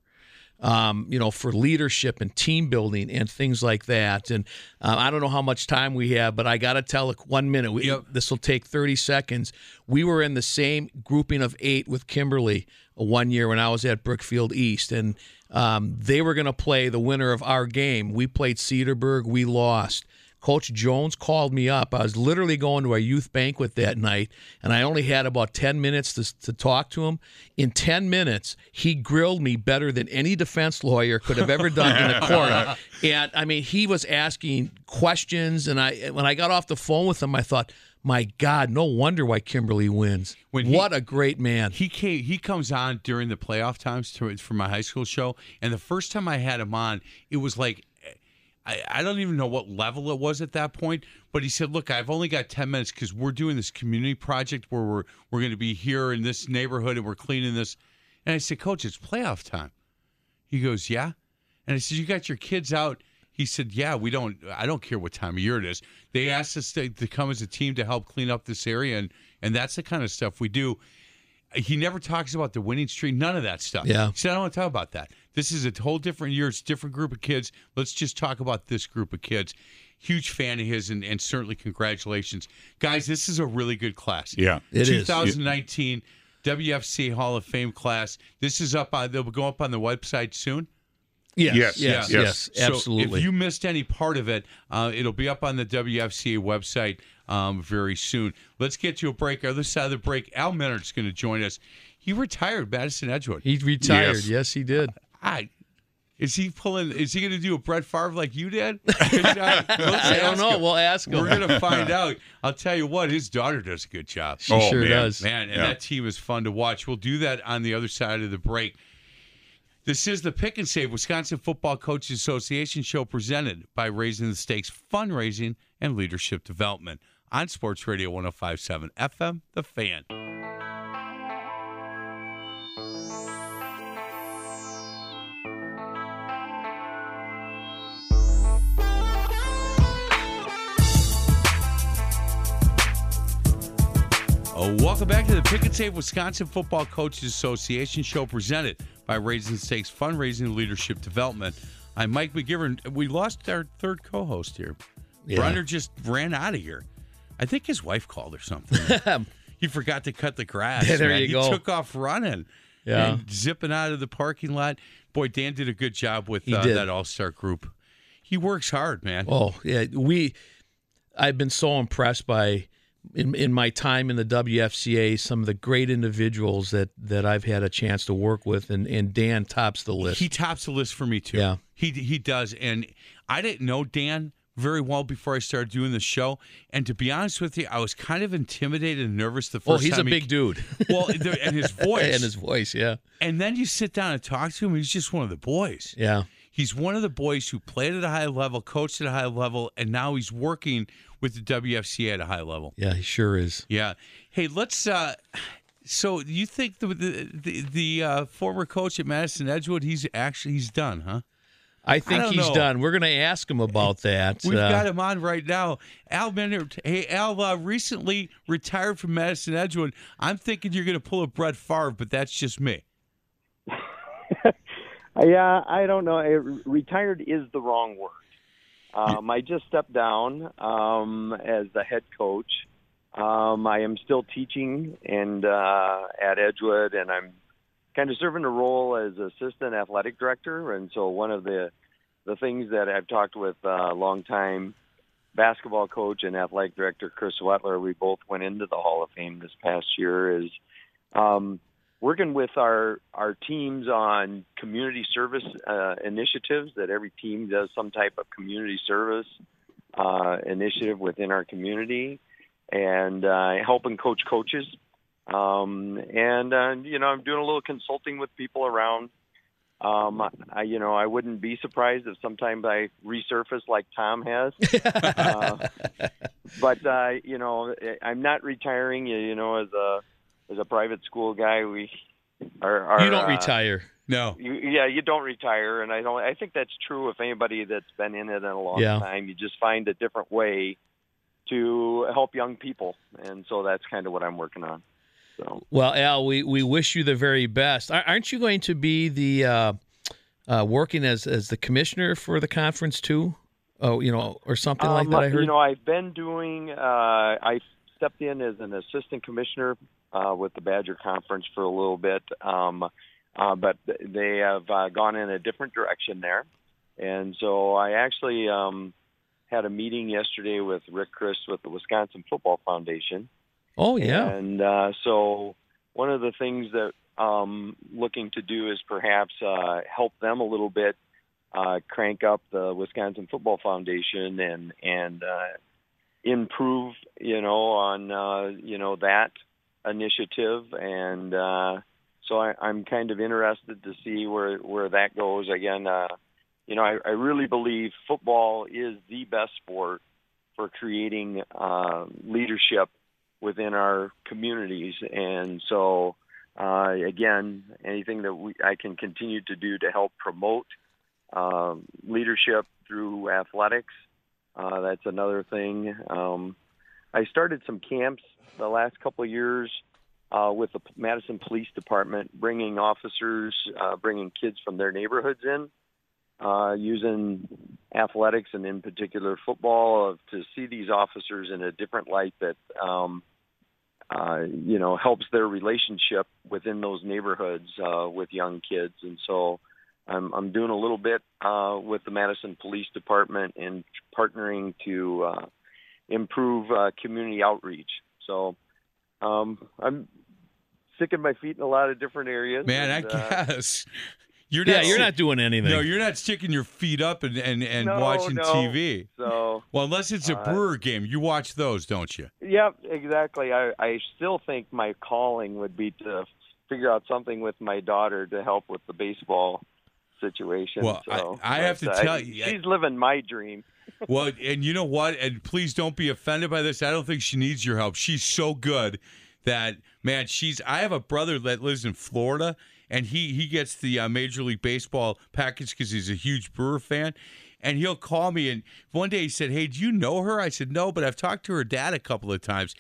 Um, you know, for leadership and team building and things like that. And uh, I don't know how much time we have, but I got to tell it one minute. We, yep. This will take thirty seconds. We were in the same grouping of eight with Kimberly one year when I was at Brookfield East, and um, they were going to play the winner of our game. We played Cedarburg. We lost. Coach Jones called me up. I was literally going to a youth banquet that night, and I only had about ten minutes to, to talk to him. In ten minutes, he grilled me better than any defense lawyer could have ever done in a court. And, I mean, he was asking questions, and I when I got off the phone with him, I thought, my God, no wonder why Kimberly wins. When he, what a great man. He came, he comes on during the playoff times to, for my high school show, and the first time I had him on, it was like, I don't even know what level it was at that point, but he said, look, I've only got ten minutes because we're doing this community project where we're we're going to be here in this neighborhood and we're cleaning this. And I said, Coach, it's playoff time. He goes, yeah. And I said, you got your kids out? He said, yeah, we don't, I don't care what time of year it is. They asked us to, to come as a team to help clean up this area, and, and that's the kind of stuff we do. He never talks about the winning streak, none of that stuff. Yeah. He said, I don't want to talk about that. This is a whole different year. It's a different group of kids. Let's just talk about this group of kids. Huge fan of his, and, and certainly congratulations. Guys, this is a really good class. Yeah, it twenty nineteen is. twenty nineteen W F C Hall of Fame class. This is up on, they'll go up on the website soon? Yes, yes, yes, yes, yes. yes. So absolutely. If you missed any part of it, uh, it'll be up on the W F C A website um, very soon. Let's get to a break. Other side of the break, Al Minnert's going to join us. He retired Madison Edgewood. He retired. Yes, yes he did. I, is he pulling? Is he going to do a Brett Favre like you did? I, I don't know. Him. We'll ask him. We're going to find out. I'll tell you what, his daughter does a good job. She oh, sure man, does. Man, and yeah. that team is fun to watch. We'll do that on the other side of the break. This is the Pick and Save Wisconsin Football Coaches Association show presented by Raising the Stakes Fundraising and Leadership Development on Sports Radio one oh five point seven F M, The Fan. Welcome back to the Pick and Save Wisconsin Football Coaches Association show presented by Raising the Stakes Fundraising and Leadership Development. I'm Mike McGivern. We lost our third co-host here. Yeah. Brenner just ran out of here. I think his wife called or something. He forgot to cut the grass. Yeah, there man. you he go. He took off running yeah. and zipping out of the parking lot. Boy, Dan did a good job with uh, that all-star group. He works hard, man. Oh, yeah. We. I've been so impressed by... In, in my time in the W F C A, some of the great individuals that, that I've had a chance to work with, and, and Dan tops the list. He tops the list for me, too. Yeah. He he does. And I didn't know Dan very well before I started doing the show. And to be honest with you, I was kind of intimidated and nervous the first time. Oh, he's a big dude. Well, and his voice. And his voice, yeah. And then you sit down and talk to him, he's just one of the boys. Yeah. He's one of the boys who played at a high level, coached at a high level, and now he's working with the W F C A at a high level. Yeah, he sure is. Yeah. Hey, let's uh, – so you think the the, the uh, former coach at Madison Edgewood, he's actually – he's done, huh? I think I he's know. done. We're going to ask him about that. We've uh, got him on right now. Al Minnert, hey, Al uh, recently retired from Madison Edgewood. I'm thinking you're going to pull a Brett Favre, but that's just me. Yeah, I don't know. Retired is the wrong word. Um, I just stepped down um, as the head coach. Um, I am still teaching and uh, at Edgewood, and I'm kind of serving a role as assistant athletic director. And so one of the the things that I've talked with a uh, longtime basketball coach and athletic director, Chris Wettler, we both went into the Hall of Fame this past year, is um, working with our, our teams on community service uh, initiatives, that every team does some type of community service uh, initiative within our community, and uh, helping coach coaches. Um, and, uh, you know, I'm doing a little consulting with people around. Um, I, you know, I wouldn't be surprised if sometimes I resurface like Tom has. uh, but, uh, you know, I'm not retiring, you know, as a as a private school guy. We are, are You don't uh, retire. No. You, yeah, you don't retire. And I don't. I think that's true of anybody that's been in it in a long yeah. time. You just find a different way to help young people. And so that's kind of what I'm working on. So. Well, Al, we, we wish you the very best. Aren't you going to be the uh, uh, working as, as the commissioner for the conference too? Oh, you know, or something um, like that. I heard. You know, I've been doing. Uh, I stepped in as an assistant commissioner uh, with the Badger Conference for a little bit, um, uh, but they have uh, gone in a different direction there, and so I actually um, had a meeting yesterday with Rick Chris with the Wisconsin Football Foundation. Oh, yeah. And uh, so one of the things that I'm looking to do is perhaps uh, help them a little bit uh, crank up the Wisconsin Football Foundation and and uh, improve, you know, on, uh, you know, that initiative. And uh, so I, I'm kind of interested to see where, where that goes. Again, uh, you know, I, I really believe football is the best sport for creating uh, leadership within our communities. And so, uh, again, anything that we, I can continue to do to help promote uh, leadership through athletics, uh, that's another thing. Um, I started some camps the last couple of years uh, with the Madison Police Department, bringing officers, uh, bringing kids from their neighborhoods in, uh, using athletics and in particular football of, to see these officers in a different light that, um, uh, you know, helps their relationship within those neighborhoods uh, with young kids. And so I'm, I'm doing a little bit uh, with the Madison Police Department and partnering to uh, improve uh, community outreach. So um, I'm sticking my feet in a lot of different areas. Man, and, I guess. Uh, You're not, yeah, you're not doing anything. No, you're not sticking your feet up and, and, and no, watching no. T V. So, well, unless it's a uh, Brewer game. You watch those, don't you? Yep, exactly. I, I still think my calling would be to figure out something with my daughter to help with the baseball situation. Well, so, I, I have to uh, tell you. She's living my dream. Well, and you know what? And please don't be offended by this. I don't think she needs your help. She's so good that, man, she's. I have a brother that lives in Florida, and he, he gets the uh, Major League Baseball package because he's a huge Brewer fan. And he'll call me, and one day he said, hey, do you know her? I said, no, but I've talked to her dad a couple of times.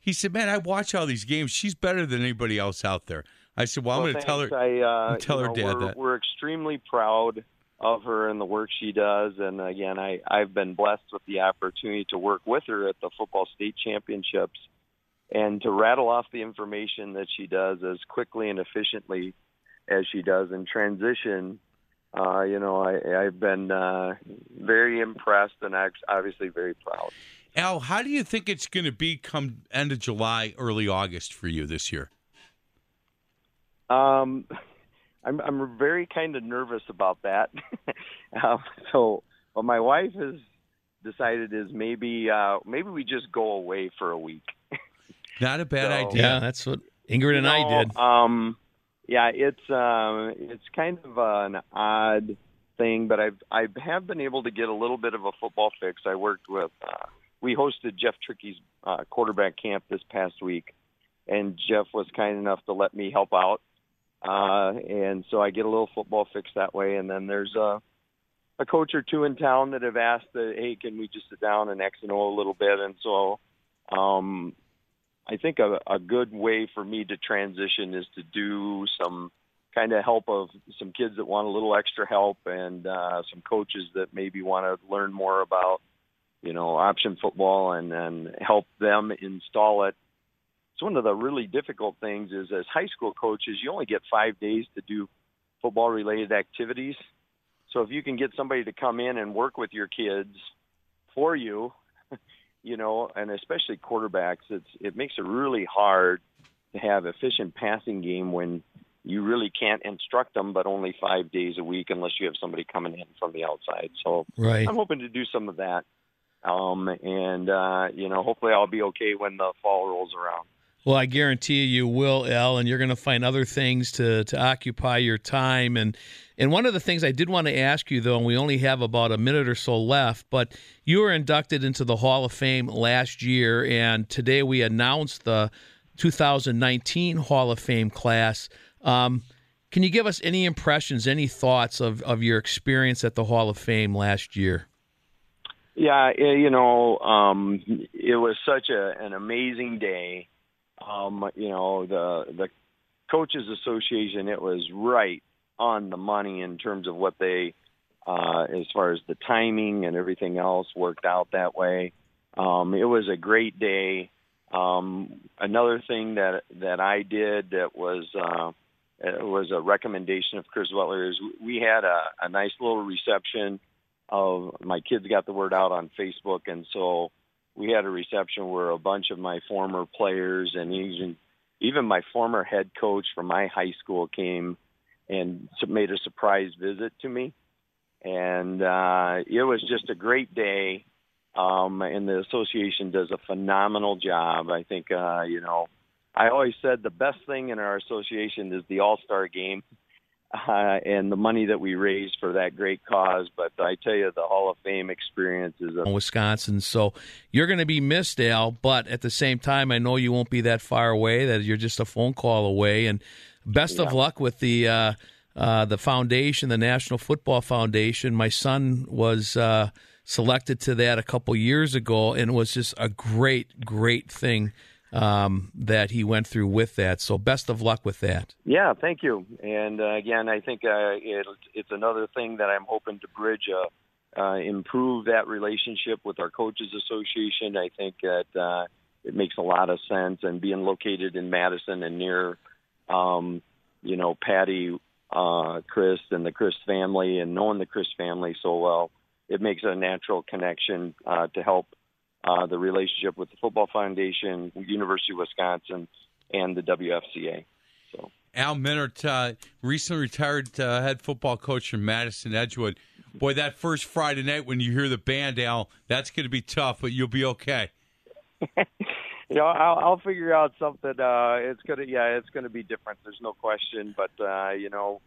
He said, man, I watch all these games. She's better than anybody else out there. I said, well, I'm well, going to tell her, I, uh, tell her know, dad we're, that. We're extremely proud of her and the work she does. And, again, I, I've been blessed with the opportunity to work with her at the football state championships and to rattle off the information that she does as quickly and efficiently as she does in transition. Uh, you know, I, I've been uh, very impressed and obviously very proud. Al, how do you think it's going to be come end of July, early August for you this year? Um, I'm, I'm very kind of nervous about that. uh, so what my wife has decided is maybe uh, maybe we just go away for a week. Not a bad so, idea. Yeah, that's what Ingrid and know, I did. Um, Yeah, it's um, it's kind of an odd thing, but I've I have been able to get a little bit of a football fix. I worked with uh, we hosted Jeff Tricky's uh, quarterback camp this past week, and Jeff was kind enough to let me help out, uh, and so I get a little football fix that way. And then there's a a coach or two in town that have asked that, hey, can we just sit down and X and O a little bit? And so um, I think a, a good way for me to transition is to do some kind of help of some kids that want a little extra help and uh, some coaches that maybe want to learn more about, you know, option football and then help them install it. It's one of the really difficult things is as high school coaches, you only get five days to do football-related activities. So if you can get somebody to come in and work with your kids for you, you know, and especially quarterbacks, it's it makes it really hard to have efficient passing game when you really can't instruct them, but only five days a week unless you have somebody coming in from the outside. So right. I'm hoping to do some of that. Um, and, uh, you know, hopefully I'll be okay when the fall rolls around. Well, I guarantee you will, El, and you're going to find other things to, to occupy your time. And and one of the things I did want to ask you, though, and we only have about a minute or so left, but you were inducted into the Hall of Fame last year, and today we announced the two thousand nineteen Hall of Fame class. Um, can you give us any impressions, any thoughts of, of your experience at the Hall of Fame last year? Yeah, you know, um, it was such a, an amazing day. Um, you know, the the Coaches Association, it was right on the money in terms of what they, uh, as far as the timing and everything else worked out that way. Um, it was a great day. Um, another thing that, that I did that was uh, it was a recommendation of Chris Butler is we had a, a nice little reception of my kids got the word out on Facebook, and so we had a reception where a bunch of my former players and even, even my former head coach from my high school came and made a surprise visit to me. And uh, it was just a great day. Um, and the association does a phenomenal job. I think, uh, you know, I always said the best thing in our association is the All-Star game uh, and the money that we raise for that great cause. But I tell you, the Hall of Fame experience is a- Wisconsin. So you're going to be missed, Al, but at the same time, I know you won't be that far away, that you're just a phone call away. And best yeah. of luck with the uh, uh, the foundation, the National Football Foundation. My son was uh, – selected to that a couple years ago, and it was just a great, great thing um, that he went through with that. So best of luck with that. Yeah, thank you. And, uh, again, I think uh, it, it's another thing that I'm hoping to bridge, uh, uh, improve that relationship with our Coaches Association. I think that uh, it makes a lot of sense. And being located in Madison and near, um, you know, Patty, uh, Chris, and the Chris family, and knowing the Chris family so well, it makes a natural connection uh, to help uh, the relationship with the Football Foundation, University of Wisconsin, and the W F C A. So, Al Minnert, uh, recently retired uh, head football coach from Madison Edgewood. Boy, that first Friday night when you hear the band, Al, that's going to be tough, but you'll be okay. You know, I'll, I'll figure out something. Uh, it's going to, yeah, it's going to be different. There's no question. But uh, you know.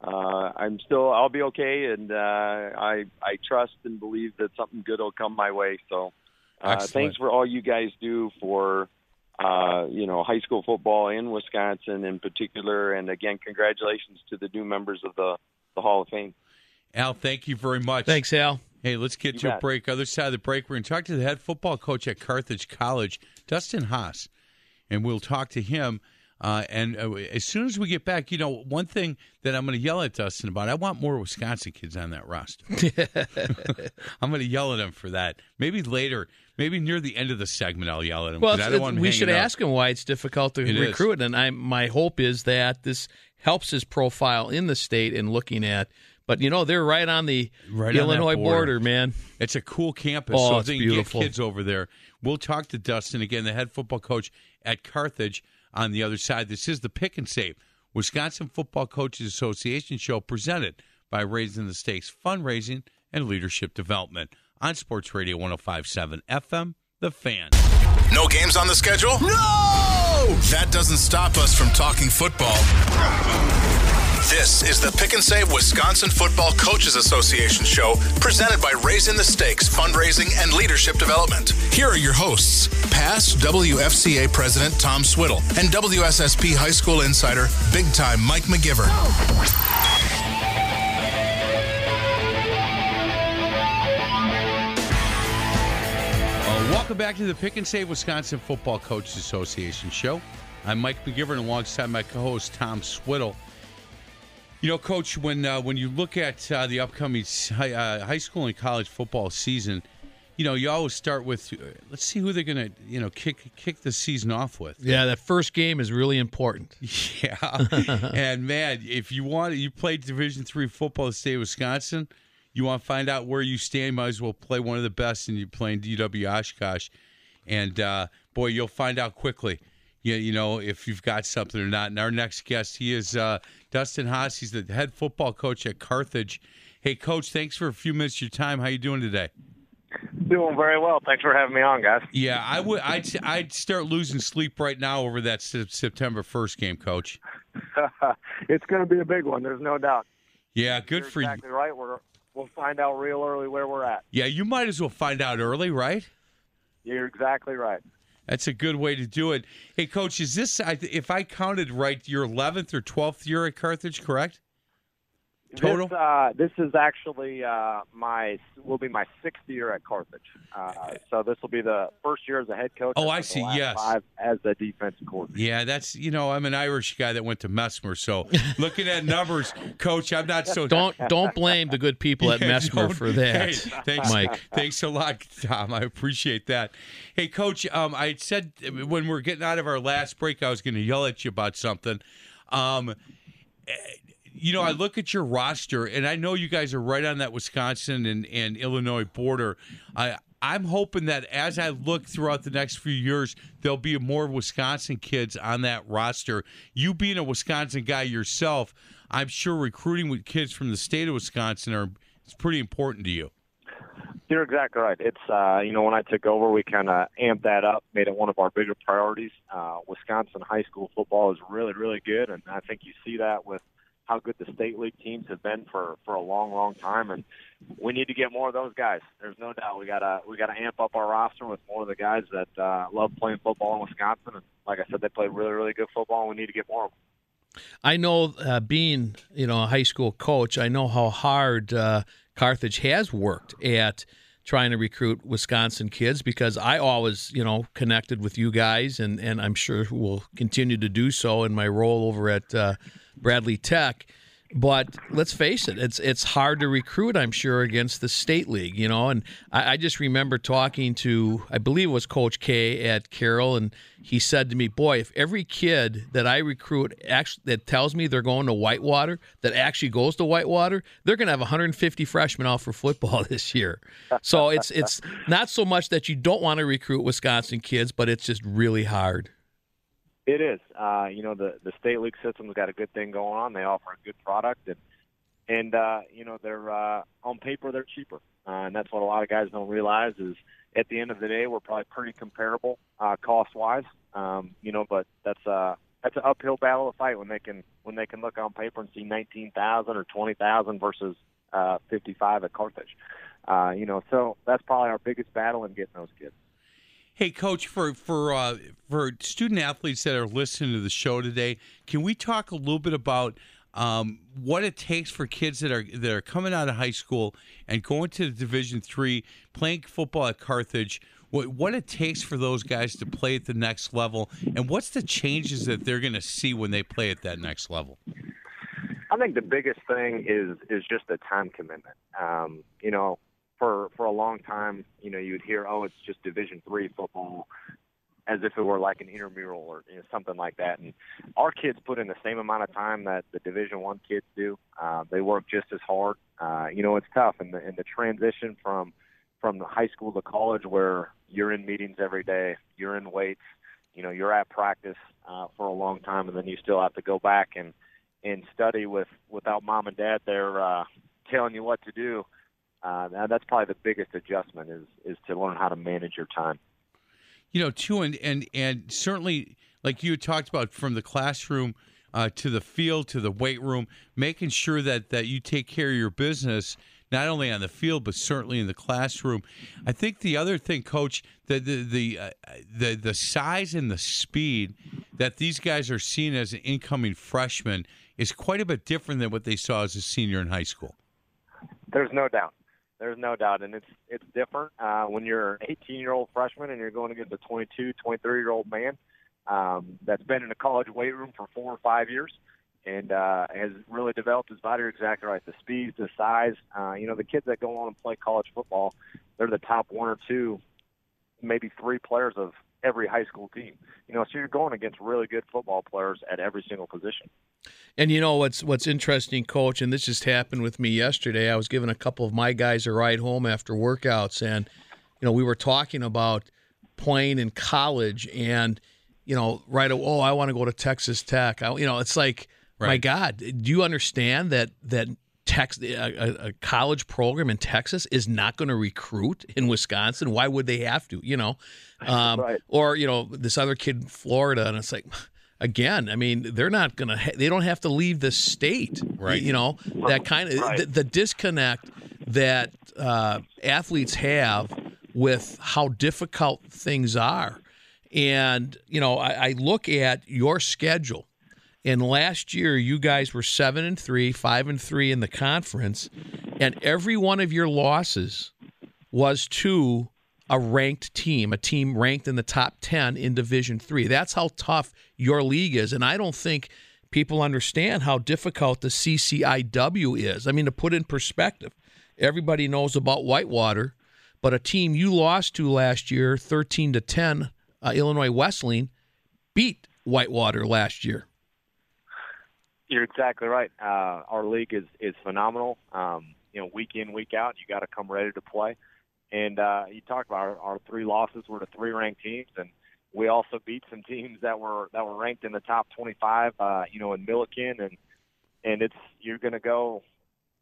Uh, I'm still, I'll be okay, and uh, I I trust and believe that something good will come my way. So, uh, thanks for all you guys do for uh, you know high school football in Wisconsin in particular, and again, congratulations to the new members of the, the Hall of Fame. Al, thank you very much. Thanks, Al. Hey, let's get you to bet. a break. Other side of the break, we're going to talk to the head football coach at Carthage College, Dustin Hass, and we'll talk to him. Uh, and uh, as soon as we get back, you know, one thing that I'm going to yell at Dustin about, I want more Wisconsin kids on that roster. I'm going to yell at him for that. Maybe later, maybe near the end of the segment, I'll yell at him. Well, I don't want him we should up. ask him why it's difficult to it recruit. Is. And I, my hope is that this helps his profile in the state in looking at. But, you know, they're right on the right Illinois on border. border, man. It's a cool campus. Oh, so it's they can beautiful. get kids over there. We'll talk to Dustin again, the head football coach at Carthage. On the other side, this is the Pick and Save, Wisconsin Football Coaches Association show presented by Raising the Stakes Fundraising and Leadership Development on Sports Radio one oh five point seven F M, The Fan. No games on the schedule? No! That doesn't stop us from talking football. This is the Pick and Save Wisconsin Football Coaches Association show presented by Raising the Stakes Fundraising and Leadership Development. Here are your hosts, past W F C A President Tom Swiddle and W S S P High School Insider, Big Time Mike McGivern. Welcome back to the Pick and Save Wisconsin Football Coaches Association show. I'm Mike McGivern alongside my co-host Tom Swiddle. You know, Coach, when uh, when you look at uh, the upcoming high, uh, high school and college football season, you know, you always start with, uh, let's see who they're going to, you know, kick kick the season off with. Yeah, that first game is really important. Yeah, and man, if you want, you played Division three football in the state of Wisconsin, you want to find out where you stand, might as well play one of the best, and you're playing U W Oshkosh, and uh, boy, you'll find out quickly. You, you know, if you've got something or not. And our next guest, he is uh, Dustin Hass. He's the head football coach at Carthage. Hey, Coach, thanks for a few minutes of your time. How are you doing today? Doing very well. Thanks for having me on, guys. Yeah, I would. I'd, I'd start losing sleep right now over that September first game, Coach. It's going to be a big one. There's no doubt. Yeah, good You're for exactly you. Exactly right. We're, we'll find out real early where we're at. Yeah, you might as well find out early, right? You're exactly right. That's a good way to do it. Hey, Coach, is this, if I counted right, your eleventh or twelfth year at Carthage, correct? Total? This, uh, this is actually uh, my, will be my sixth year at Carthage. Uh, so this will be the first year as a head coach. Oh, I see, yes. Five as a defensive coordinator. Yeah, that's, you know, I'm an Irish guy that went to Mesmer, so looking at numbers, Coach, I'm not so. Don't don't blame the good people at yeah, Mesmer for that, hey, thanks, Mike. Thanks a lot, Tom. I appreciate that. Hey, Coach, um, I said when we were getting out of our last break, I was going to yell at you about something. Um You know, I look at your roster, and I know you guys are right on that Wisconsin and, and Illinois border. I, I'm hoping that as I look throughout the next few years, there'll be more Wisconsin kids on that roster. You being a Wisconsin guy yourself, I'm sure recruiting with kids from the state of Wisconsin are it's pretty important to you. You're exactly right. It's, uh, you know, when I took over, we kind of amped that up, made it one of our bigger priorities. Uh, Wisconsin high school football is really, really good, and I think you see that with how good the state league teams have been for, for a long, long time, and we need to get more of those guys. There's no doubt we gotta we gotta amp up our roster with more of the guys that uh, love playing football in Wisconsin. And like I said, they play really, really good football, and we need to get more of them. I know, uh, being you know a high school coach, I know how hard uh, Carthage has worked at trying to recruit Wisconsin kids, because I always, you know, connected with you guys, and, and I'm sure will continue to do so in my role over at uh, Bradley Tech. But let's face it, it's it's hard to recruit, I'm sure, against the state league, you know. And I, I just remember talking to, I believe it was Coach K at Carroll, and he said to me, boy, if every kid that I recruit actually that tells me they're going to Whitewater, that actually goes to Whitewater, they're going to have one hundred fifty freshmen out for football this year. So it's it's not so much that you don't want to recruit Wisconsin kids, but it's just really hard. It is. Uh, you know, the, the state league system's got a good thing going on. They offer a good product, and, and uh, you know, they're uh, on paper, they're cheaper. Uh, and that's what a lot of guys don't realize is at the end of the day, we're probably pretty comparable uh, cost-wise, um, you know, but that's uh, that's an uphill battle to fight when they can when they can look on paper and see nineteen thousand or twenty thousand versus uh, fifty-five at Carthage. Uh, you know, so that's probably our biggest battle in getting those kids. Hey, Coach, for for uh, for student-athletes that are listening to the show today, can we talk a little bit about um, what it takes for kids that are that are coming out of high school and going to Division three, playing football at Carthage, what, what it takes for those guys to play at the next level, and what's the changes that they're going to see when they play at that next level? I think the biggest thing is is just the time commitment. Um, you know, For for a long time, you know, you'd hear, oh, it's just Division three football, as if it were like an intramural or you know, something like that. And our kids put in the same amount of time that the Division I kids do. Uh, they work just as hard. Uh, you know, it's tough, and the and the transition from from high school to college, where you're in meetings every day, you're in weights, you know, you're at practice uh, for a long time, and then you still have to go back and and study with without mom and dad there uh, telling you what to do. Uh, now that's probably the biggest adjustment is is to learn how to manage your time. You know, too, and and, and certainly, like you talked about, from the classroom uh, to the field to the weight room, making sure that, that you take care of your business, not only on the field but certainly in the classroom. I think the other thing, Coach, the the the uh, the, the size and the speed that these guys are seen as an incoming freshman is quite a bit different than what they saw as a senior in high school. There's no doubt. There's no doubt, and it's it's different uh, when you're an eighteen-year-old freshman and you're going against a twenty-two, twenty-three-year-old man um, that's been in a college weight room for four or five years and uh, has really developed his body exactly right, the speed, the size. Uh, you know, the kids that go on and play college football, they're the top one or two, maybe three players of every high school team. You know, so you're going against really good football players at every single position. And you know what's what's interesting, Coach, and this just happened with me yesterday. I was giving a couple of my guys a ride home after workouts, and you know, we were talking about playing in college, and you know, right away, oh, I want to go to Texas Tech. I, you know, it's like, right. My God, do you understand that that Tex, a, a college program in Texas is not going to recruit in Wisconsin? Why would they have to? You know, um, right. Or you know, this other kid in Florida, and it's like, again, I mean, they're not going to. Ha- they don't have to leave the state, right? You know, that kind of right. the, the disconnect that uh, athletes have with how difficult things are, and you know, I, I look at your schedule. And last year, you guys were seven and three, five and three in the conference, and every one of your losses was to a ranked team, a team ranked in the top ten in Division three. That's how tough your league is, and I don't think people understand how difficult the C C I W is. I mean, to put in perspective, everybody knows about Whitewater, but a team you lost to last year, thirteen to ten, uh, Illinois Wesleyan, beat Whitewater last year. You're exactly right. Uh, our league is, is phenomenal. Um, you know, week in, week out, you got to come ready to play. And uh, you talked about our, our three losses were to three ranked teams, and we also beat some teams that were that were ranked in the top twenty-five. Uh, you know, in Milliken, and and it's you're going to go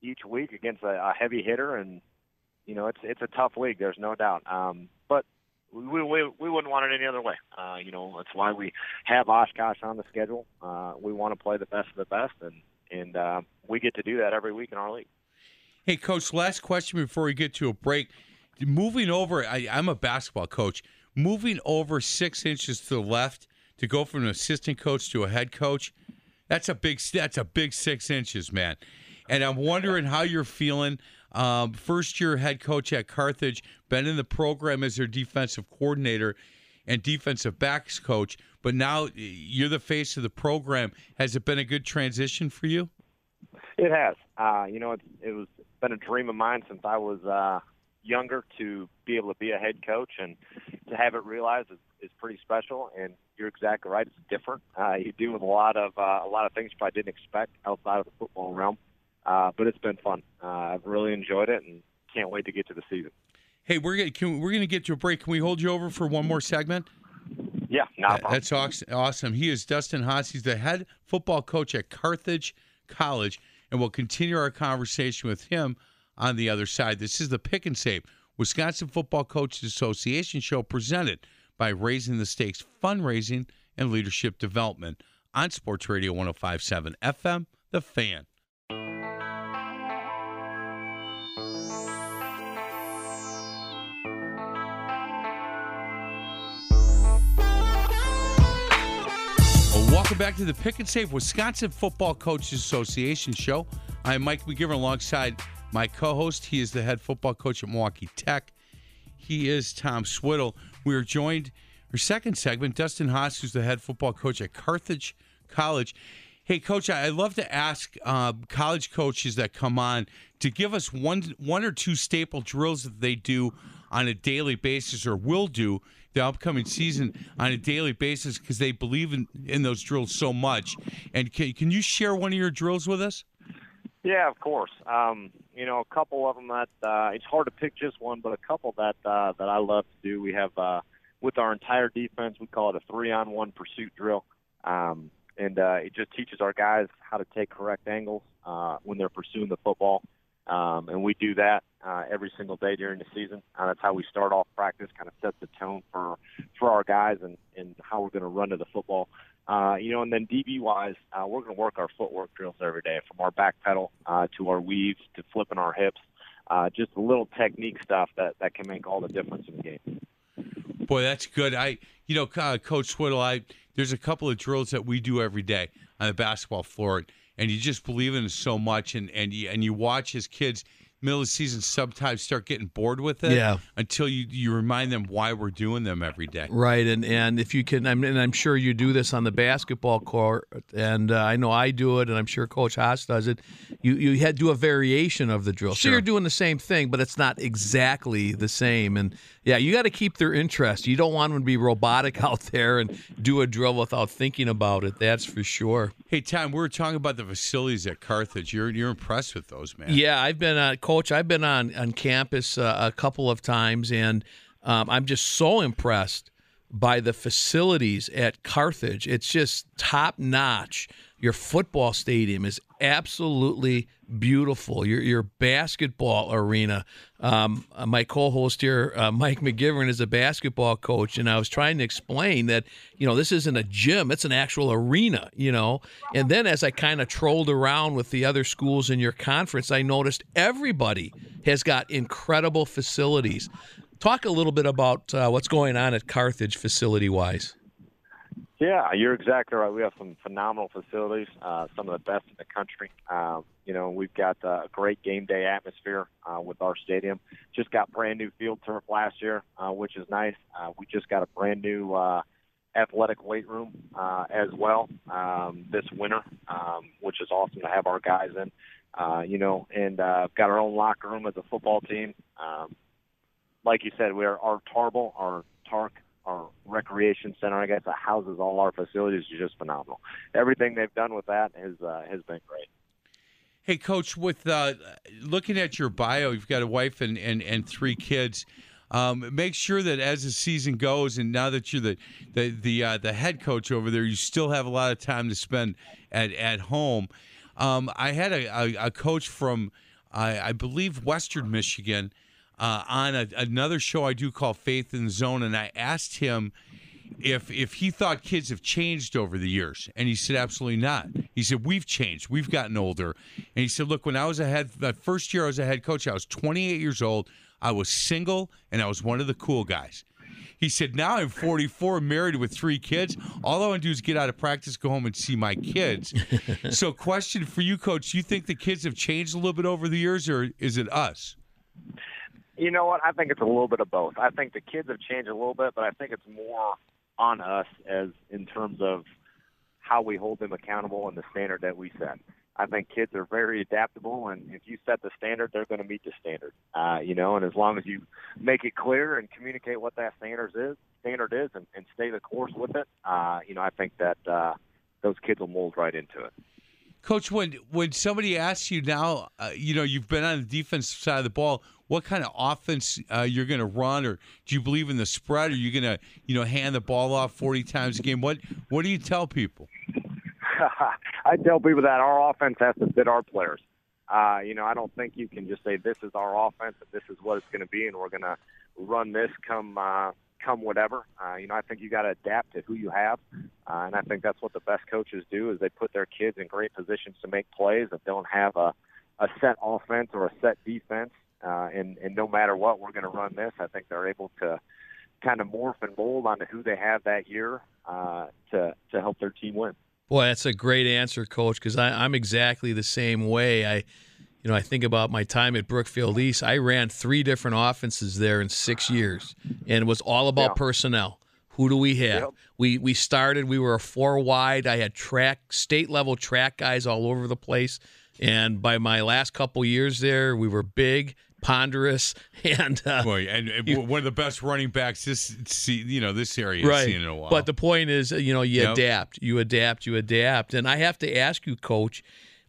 each week against a, a heavy hitter, and you know it's it's a tough league. There's no doubt. Um, but We, we we wouldn't want it any other way. Uh, you know, that's why we have Oshkosh on the schedule. Uh, we want to play the best of the best, and, and uh, we get to do that every week in our league. Hey, Coach, last question before we get to a break. Moving over, I, I'm a basketball coach. Moving over six inches to the left to go from an assistant coach to a head coach, that's a big, that's a big six inches, man. And I'm wondering how you're feeling. Um, first-year head coach at Carthage, been in the program as their defensive coordinator and defensive backs coach, but now you're the face of the program. Has it been a good transition for you? It has. Uh, you know, it, it was been a dream of mine since I was uh, younger to be able to be a head coach, and to have it realized is, is pretty special. And you're exactly right; it's different. Uh, you do with a lot of uh, a lot of things you probably didn't expect outside of the football realm. Uh, but it's been fun. Uh, I've really enjoyed it, and can't wait to get to the season. Hey, we're gonna can, we're gonna get to a break. Can we hold you over for one more segment? Yeah, not a problem. That's awesome. He is Dustin Hass. He's the head football coach at Carthage College, and we'll continue our conversation with him on the other side. This is the Pick and Save, Wisconsin Football Coaches Association show, presented by Raising the Stakes Fundraising and Leadership Development on Sports Radio one oh five point seven F M, The Fan. Welcome back to the Pick and Save, Wisconsin Football Coaches Association show. I'm Mike McGivern alongside my co-host. He is the head football coach at Milwaukee Tech. He is Tom Swiddle. We are joined, our second segment, Dustin Hass, who's the head football coach at Carthage College. Hey, Coach, I love to ask uh, college coaches that come on to give us one, one or two staple drills that they do on a daily basis, or will do the upcoming season on a daily basis, because they believe in, in those drills so much. And can, can you share one of your drills with us? Yeah, of course. Um, you know, a couple of them that uh, it's hard to pick just one, but a couple that uh, that I love to do. We have uh, with our entire defense, we call it a three-on-one pursuit drill. Um, And uh, it just teaches our guys how to take correct angles uh, when they're pursuing the football. Um, and we do that uh, every single day during the season. Uh, that's how we start off practice, kind of sets the tone for for our guys and, and how we're going to run to the football. Uh, you know, and then D B-wise, uh, we're going to work our footwork drills every day, from our back pedal uh, to our weaves to flipping our hips, uh, just little technique stuff that, that can make all the difference in the game. Boy, that's good. I, you know, uh, Coach Swiddle, I there's a couple of drills that we do every day on the basketball floor, and you just believe in it so much, and and you, and you watch his kids middle of the season sometimes start getting bored with it yeah. until you, you remind them why we're doing them every day. Right, and, and if you can, I mean, and I'm sure you do this on the basketball court, and uh, I know I do it, and I'm sure Coach Haas does it. You you had, do a variation of the drill. Sure. So you're doing the same thing, but it's not exactly the same. And, yeah, you got to keep their interest. You don't want them to be robotic out there and do a drill without thinking about it. That's for sure. Hey, Tom, we were talking about the facilities at Carthage. You're you're impressed with those, man. Yeah, I've been on, Coach, I've been on, on campus uh, a couple of times, and um, I'm just so impressed by the facilities at Carthage. It's just top-notch. Your football stadium is absolutely beautiful. Your your basketball arena. Um, my co-host here, uh, Mike McGivern, is a basketball coach, and I was trying to explain that, you know, this isn't a gym. It's an actual arena, you know. And then as I kind of trolled around with the other schools in your conference, I noticed everybody has got incredible facilities. Talk a little bit about uh, what's going on at Carthage facility-wise. Yeah, you're exactly right. We have some phenomenal facilities, uh, some of the best in the country. Uh, you know, we've got a great game day atmosphere uh, with our stadium. Just got brand new field turf last year, uh, which is nice. Uh, we just got a brand new uh, athletic weight room uh, as well um, this winter, um, which is awesome to have our guys in. Uh, you know, and uh, got our own locker room as a football team. Um, like you said, we are our Tarble, our Tark. Our recreation center, I guess, that houses all our facilities is just phenomenal. Everything they've done with that has uh, has been great. Hey, Coach, with uh, looking at your bio, you've got a wife and and, and three kids. Um, make sure that as the season goes, and now that you're the the the, uh, the head coach over there, you still have a lot of time to spend at at home. Um, I had a, a, a coach from I, I believe Western Michigan. Uh, on a, another show I do called Faith in the Zone, and I asked him if if he thought kids have changed over the years, and he said absolutely not. He said we've changed, we've gotten older, and he said, look, when I was a head, the first year I was a head coach, I was twenty-eight years old, I was single, and I was one of the cool guys. He said, now I'm forty-four, married with three kids. All I want to do is get out of practice, go home, and see my kids. So, question for you, Coach: you think the kids have changed a little bit over the years, or is it us? You know what? I think it's a little bit of both. I think the kids have changed a little bit, but I think it's more on us as in terms of how we hold them accountable and the standard that we set. I think kids are very adaptable, and if you set the standard, they're going to meet the standard. Uh, you know, and as long as you make it clear and communicate what that standard is, standard is, and, and stay the course with it, uh, you know, I think that uh, those kids will mold right into it. Coach, when when somebody asks you now, uh, you know, you've been on the defensive side of the ball. What kind of offense uh, you're going to run, or do you believe in the spread? Or are you going to, you know, hand the ball off forty times a game? What What do you tell people? I tell people that our offense has to fit our players. Uh, you know, I don't think you can just say this is our offense and this is what it's going to be, and we're going to run this come uh, come whatever. Uh, you know, I think you got to adapt to who you have, uh, and I think that's what the best coaches do is they put their kids in great positions to make plays that don't have a, a set offense or a set defense. Uh, and, and no matter what, we're going to run this. I think they're able to kind of morph and mold onto who they have that year uh, to to help their team win. Boy, that's a great answer, Coach, because I'm exactly the same way. I, you know, I think about my time at Brookfield East. I ran three different offenses there in six years, and it was all about yeah. personnel. Who do we have? Yep. We we started. We were a four wide. I had track state level track guys all over the place. And by my last couple years there, we were big, ponderous, and uh, well, and, and you, one of the best running backs this see you know this area has right. seen in a while. But the point is, you know, you yep. adapt, you adapt, you adapt. And I have to ask you, Coach,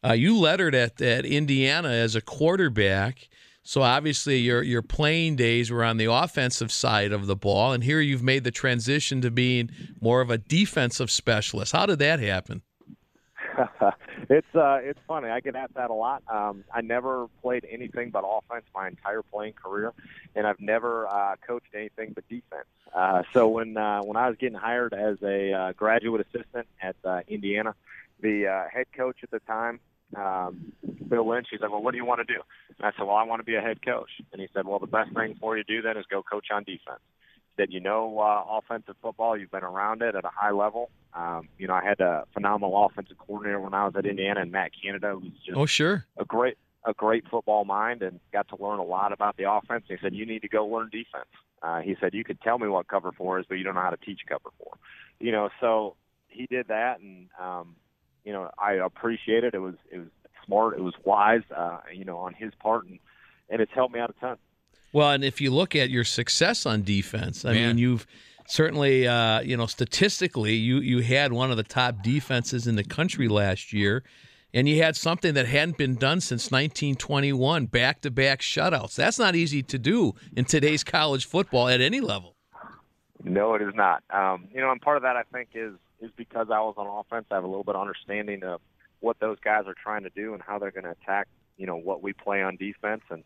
uh, you lettered at at Indiana as a quarterback, so obviously your your playing days were on the offensive side of the ball, and here you've made the transition to being more of a defensive specialist. How did that happen? It's uh, it's funny. I get asked that a lot. Um, I never played anything but offense my entire playing career, and I've never uh, coached anything but defense. Uh, so when uh, when I was getting hired as a uh, graduate assistant at uh, Indiana, the uh, head coach at the time, um, Bill Lynch, he's like, well, what do you want to do? And I said, well, I want to be a head coach. And he said, well, the best thing for you to do then is go coach on defense. That you know uh, offensive football, you've been around it at a high level. Um, you know, I had a phenomenal offensive coordinator when I was at Indiana, and Matt Canada was just oh, sure. a great a great football mind and got to learn a lot about the offense. He said, you need to go learn defense. Uh, he said, you could tell me what cover four is, but you don't know how to teach cover four. You know, so he did that, and, um, you know, I appreciate it. It was it was smart. It was wise, uh, you know, on his part, and, and it's helped me out a ton. Well, and if you look at your success on defense, I Man. mean, you've certainly, uh, you know, statistically, you, you had one of the top defenses in the country last year. And you had something that hadn't been done since nineteen twenty-one, back-to-back shutouts. That's not easy to do in today's college football at any level. No, it is not. Um, you know, and part of that, I think, is is because I was on offense. I have a little bit of understanding of what those guys are trying to do and how they're going to attack, you know, what we play on defense. And,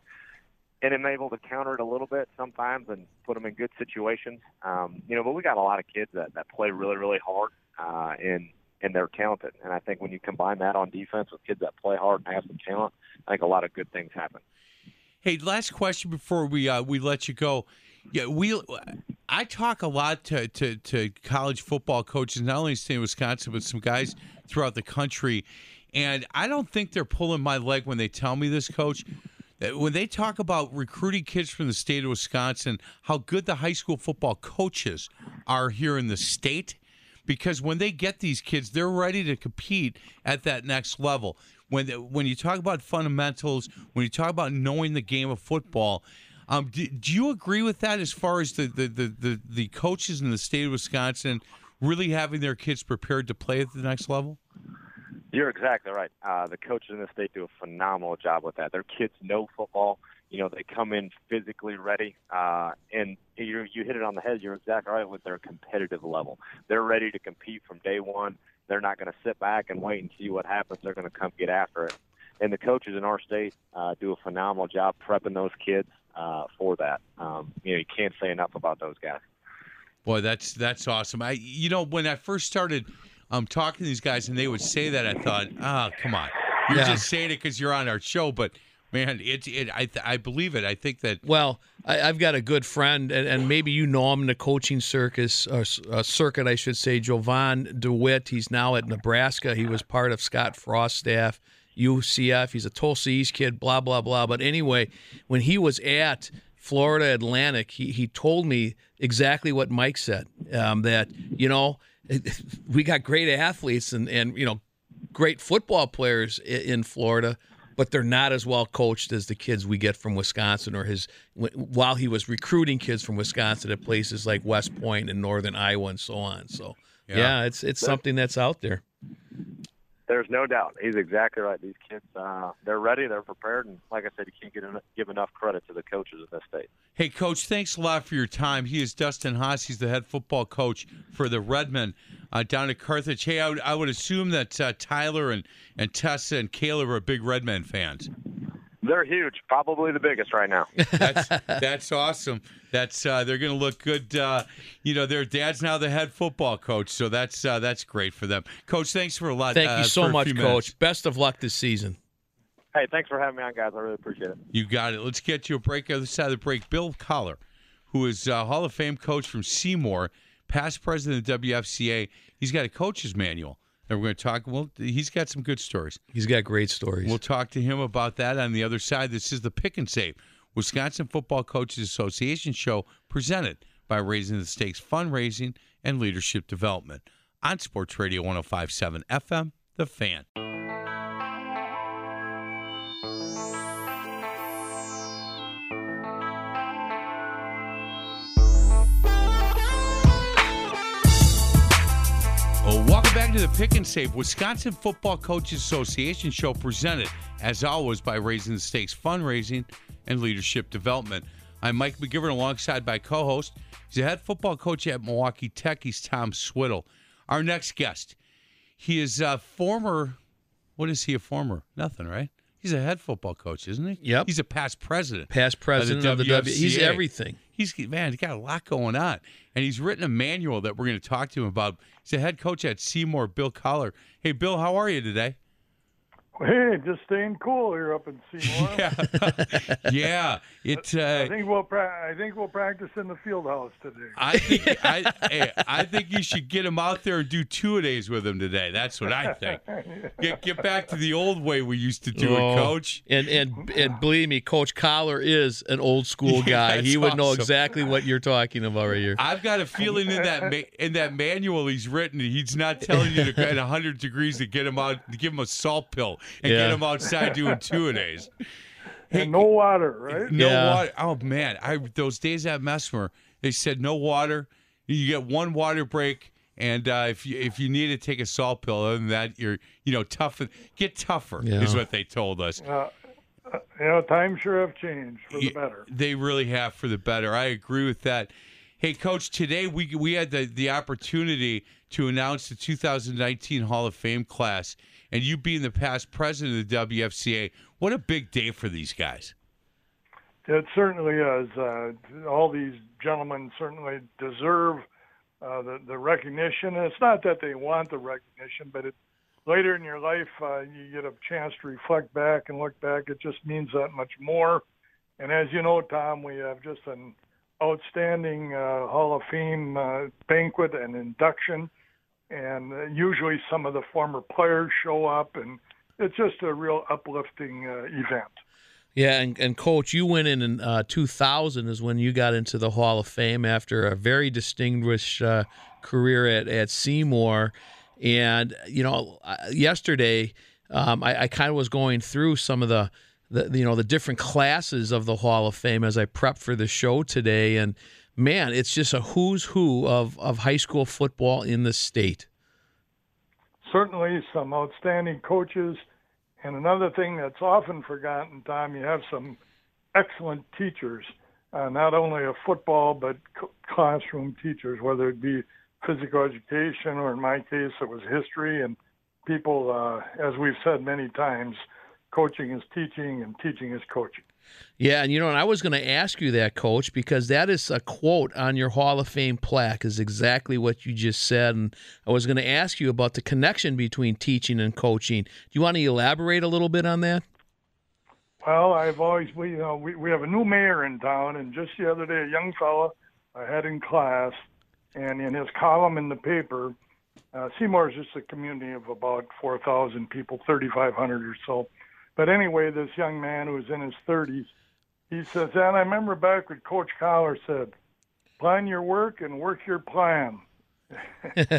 and I'm able to counter it a little bit sometimes and put them in good situations. Um, you know, but we got a lot of kids that, that play really, really hard uh, and – and they're talented. And I think when you combine that on defense with kids that play hard and have some talent, I think a lot of good things happen. Hey, last question before we uh, we let you go. Yeah, we I talk a lot to, to, to college football coaches, not only in the state of Wisconsin, but some guys throughout the country. And I don't think they're pulling my leg when they tell me this, Coach. When they talk about recruiting kids from the state of Wisconsin, how good the high school football coaches are here in the state. Because when they get these kids, they're ready to compete at that next level. When when you talk about fundamentals, when you talk about knowing the game of football, um, do, do you agree with that as far as the, the, the, the, the coaches in the state of Wisconsin really having their kids prepared to play at the next level? You're exactly right. Uh, the coaches in the state do a phenomenal job with that. Their kids know football. You know, they come in physically ready, uh, and you you hit it on the head. You're exactly right with their competitive level. They're ready to compete from day one. They're not going to sit back and wait and see what happens. They're going to come get after it. And the coaches in our state uh, do a phenomenal job prepping those kids uh, for that. Um, you know, you can't say enough about those guys. Boy, that's that's awesome. I you know, when I first started um, talking to these guys and they would say that, I thought, oh, come on. You're yeah. just saying it because you're on our show, but – Man, it, it, I th- I believe it. I think that... Well, I, I've got a good friend, and, and maybe you know him in the coaching circus, or uh, circuit, I should say, Jovan DeWitt. He's now at Nebraska. He was part of Scott Frost's staff, U C F. He's a Tulsa East kid, blah, blah, blah. But anyway, when he was at Florida Atlantic, he, he told me exactly what Mike said, um, that, you know, we got great athletes and, and, you know, great football players in, in Florida, but they're not as well coached as the kids we get from Wisconsin, or his while he was recruiting kids from Wisconsin at places like West Point and Northern Iowa and so on. So, yeah, yeah it's it's something that's out there. There's no doubt. He's exactly right. These kids, uh, they're ready, they're prepared, and like I said, you can't get en- give enough credit to the coaches of this state. Hey, Coach, thanks a lot for your time. He is Dustin Haas. He's the head football coach for the Redmen uh, down at Carthage. Hey, I would, I would assume that uh, Tyler and, and Tessa and Caleb are big Redmen fans. They're huge, probably the biggest right now. That's that's awesome. That's uh, they're going to look good. Uh, you know, their dad's now the head football coach, so that's uh, that's great for them. Coach, thanks for a lot. Thank uh, you so much, Coach. Minutes. Best of luck this season. Hey, thanks for having me on, guys. I really appreciate it. You got it. Let's get you a break. Other side of the break, Bill Collar, who is a Hall of Fame coach from Seymour, past president of W F C A. He's got a coach's manual. And we're going to talk. Well, he's got some good stories. He's got great stories. We'll talk to him about that on the other side. This is the Pick and Save, Wisconsin Football Coaches Association show, presented by Raising the Stakes Fundraising and Leadership Development on Sports Radio one oh five point seven F M, The Fan. Welcome back to the Pick and Save, Wisconsin Football Coaches Association show, presented, as always, by Raising the Stakes Fundraising and Leadership Development. I'm Mike McGivern, alongside my co-host. He's a head football coach at Milwaukee Tech. He's Tom Swiddle. Our next guest, he is a former, what is he a former? Nothing, right? He's a head football coach, isn't he? Yep. He's a past president. Past president of the W F C A. He's everything. He's man, he's got a lot going on. And he's written a manual that we're going to talk to him about. He's a head coach at Seymour, Bill Collar. Hey, Bill, how are you today? Hey, just staying cool here up in Seymour. yeah, yeah. It. Uh, I think we'll. Pra- I think we'll practice in the field house today. I think. I, hey, I think you should get him out there and do two-a-days with him today. That's what I think. Get get back to the old way we used to do oh, it, Coach. And and and believe me, Coach Collar is an old school guy. Yeah, he would awesome. know exactly what you're talking about right here. I've got a feeling in that ma- in that manual he's written, he's not telling you to, at one hundred degrees to get him out, to give him a salt pill. And yeah. get them outside doing two-a-days. Hey, and no water, right? No yeah. water. Oh, man. I Those days at Mesmer, they said no water. You get one water break, and uh, if you if you need to take a salt pill, other than that, you're, you know, tough. Get tougher yeah. is what they told us. Uh, you know, times sure have changed for the better. They really have for the better. I agree with that. Hey, Coach, today we, we had the, the opportunity to announce the two thousand nineteen Hall of Fame class. And you being the past president of the W F C A, what a big day for these guys. It certainly is. Uh, all these gentlemen certainly deserve uh, the, the recognition. And it's not that they want the recognition, but it, later in your life, uh, you get a chance to reflect back and look back. It just means that much more. And as you know, Tom, we have just an outstanding uh, Hall of Fame uh, banquet and induction. And usually some of the former players show up, and it's just a real uplifting uh, event. Yeah, and, and Coach, you went in in uh, two thousand is when you got into the Hall of Fame after a very distinguished uh, career at, at Seymour. And, you know, yesterday um, I, I kind of was going through some of the, the, you know, the different classes of the Hall of Fame as I prepped for the show today, and man, it's just a who's who of, of high school football in the state. Certainly some outstanding coaches. And another thing that's often forgotten, Tom, you have some excellent teachers, uh, not only of football, but c- classroom teachers, whether it be physical education or, in my case, it was history. And people, uh, as we've said many times, coaching is teaching and teaching is coaching. Yeah, and you know, and I was going to ask you that, Coach, because that is a quote on your Hall of Fame plaque is exactly what you just said, and I was going to ask you about the connection between teaching and coaching. Do you want to elaborate a little bit on that? Well, I've always, we, you know, we, we have a new mayor in town, and just the other day, a young fellow I had in class, and in his column in the paper, uh, Seymour is just a community of about four thousand people, thirty-five hundred or so. But anyway, this young man who was in his thirties, he says, and I remember back when Coach Collar said, plan your work and work your plan.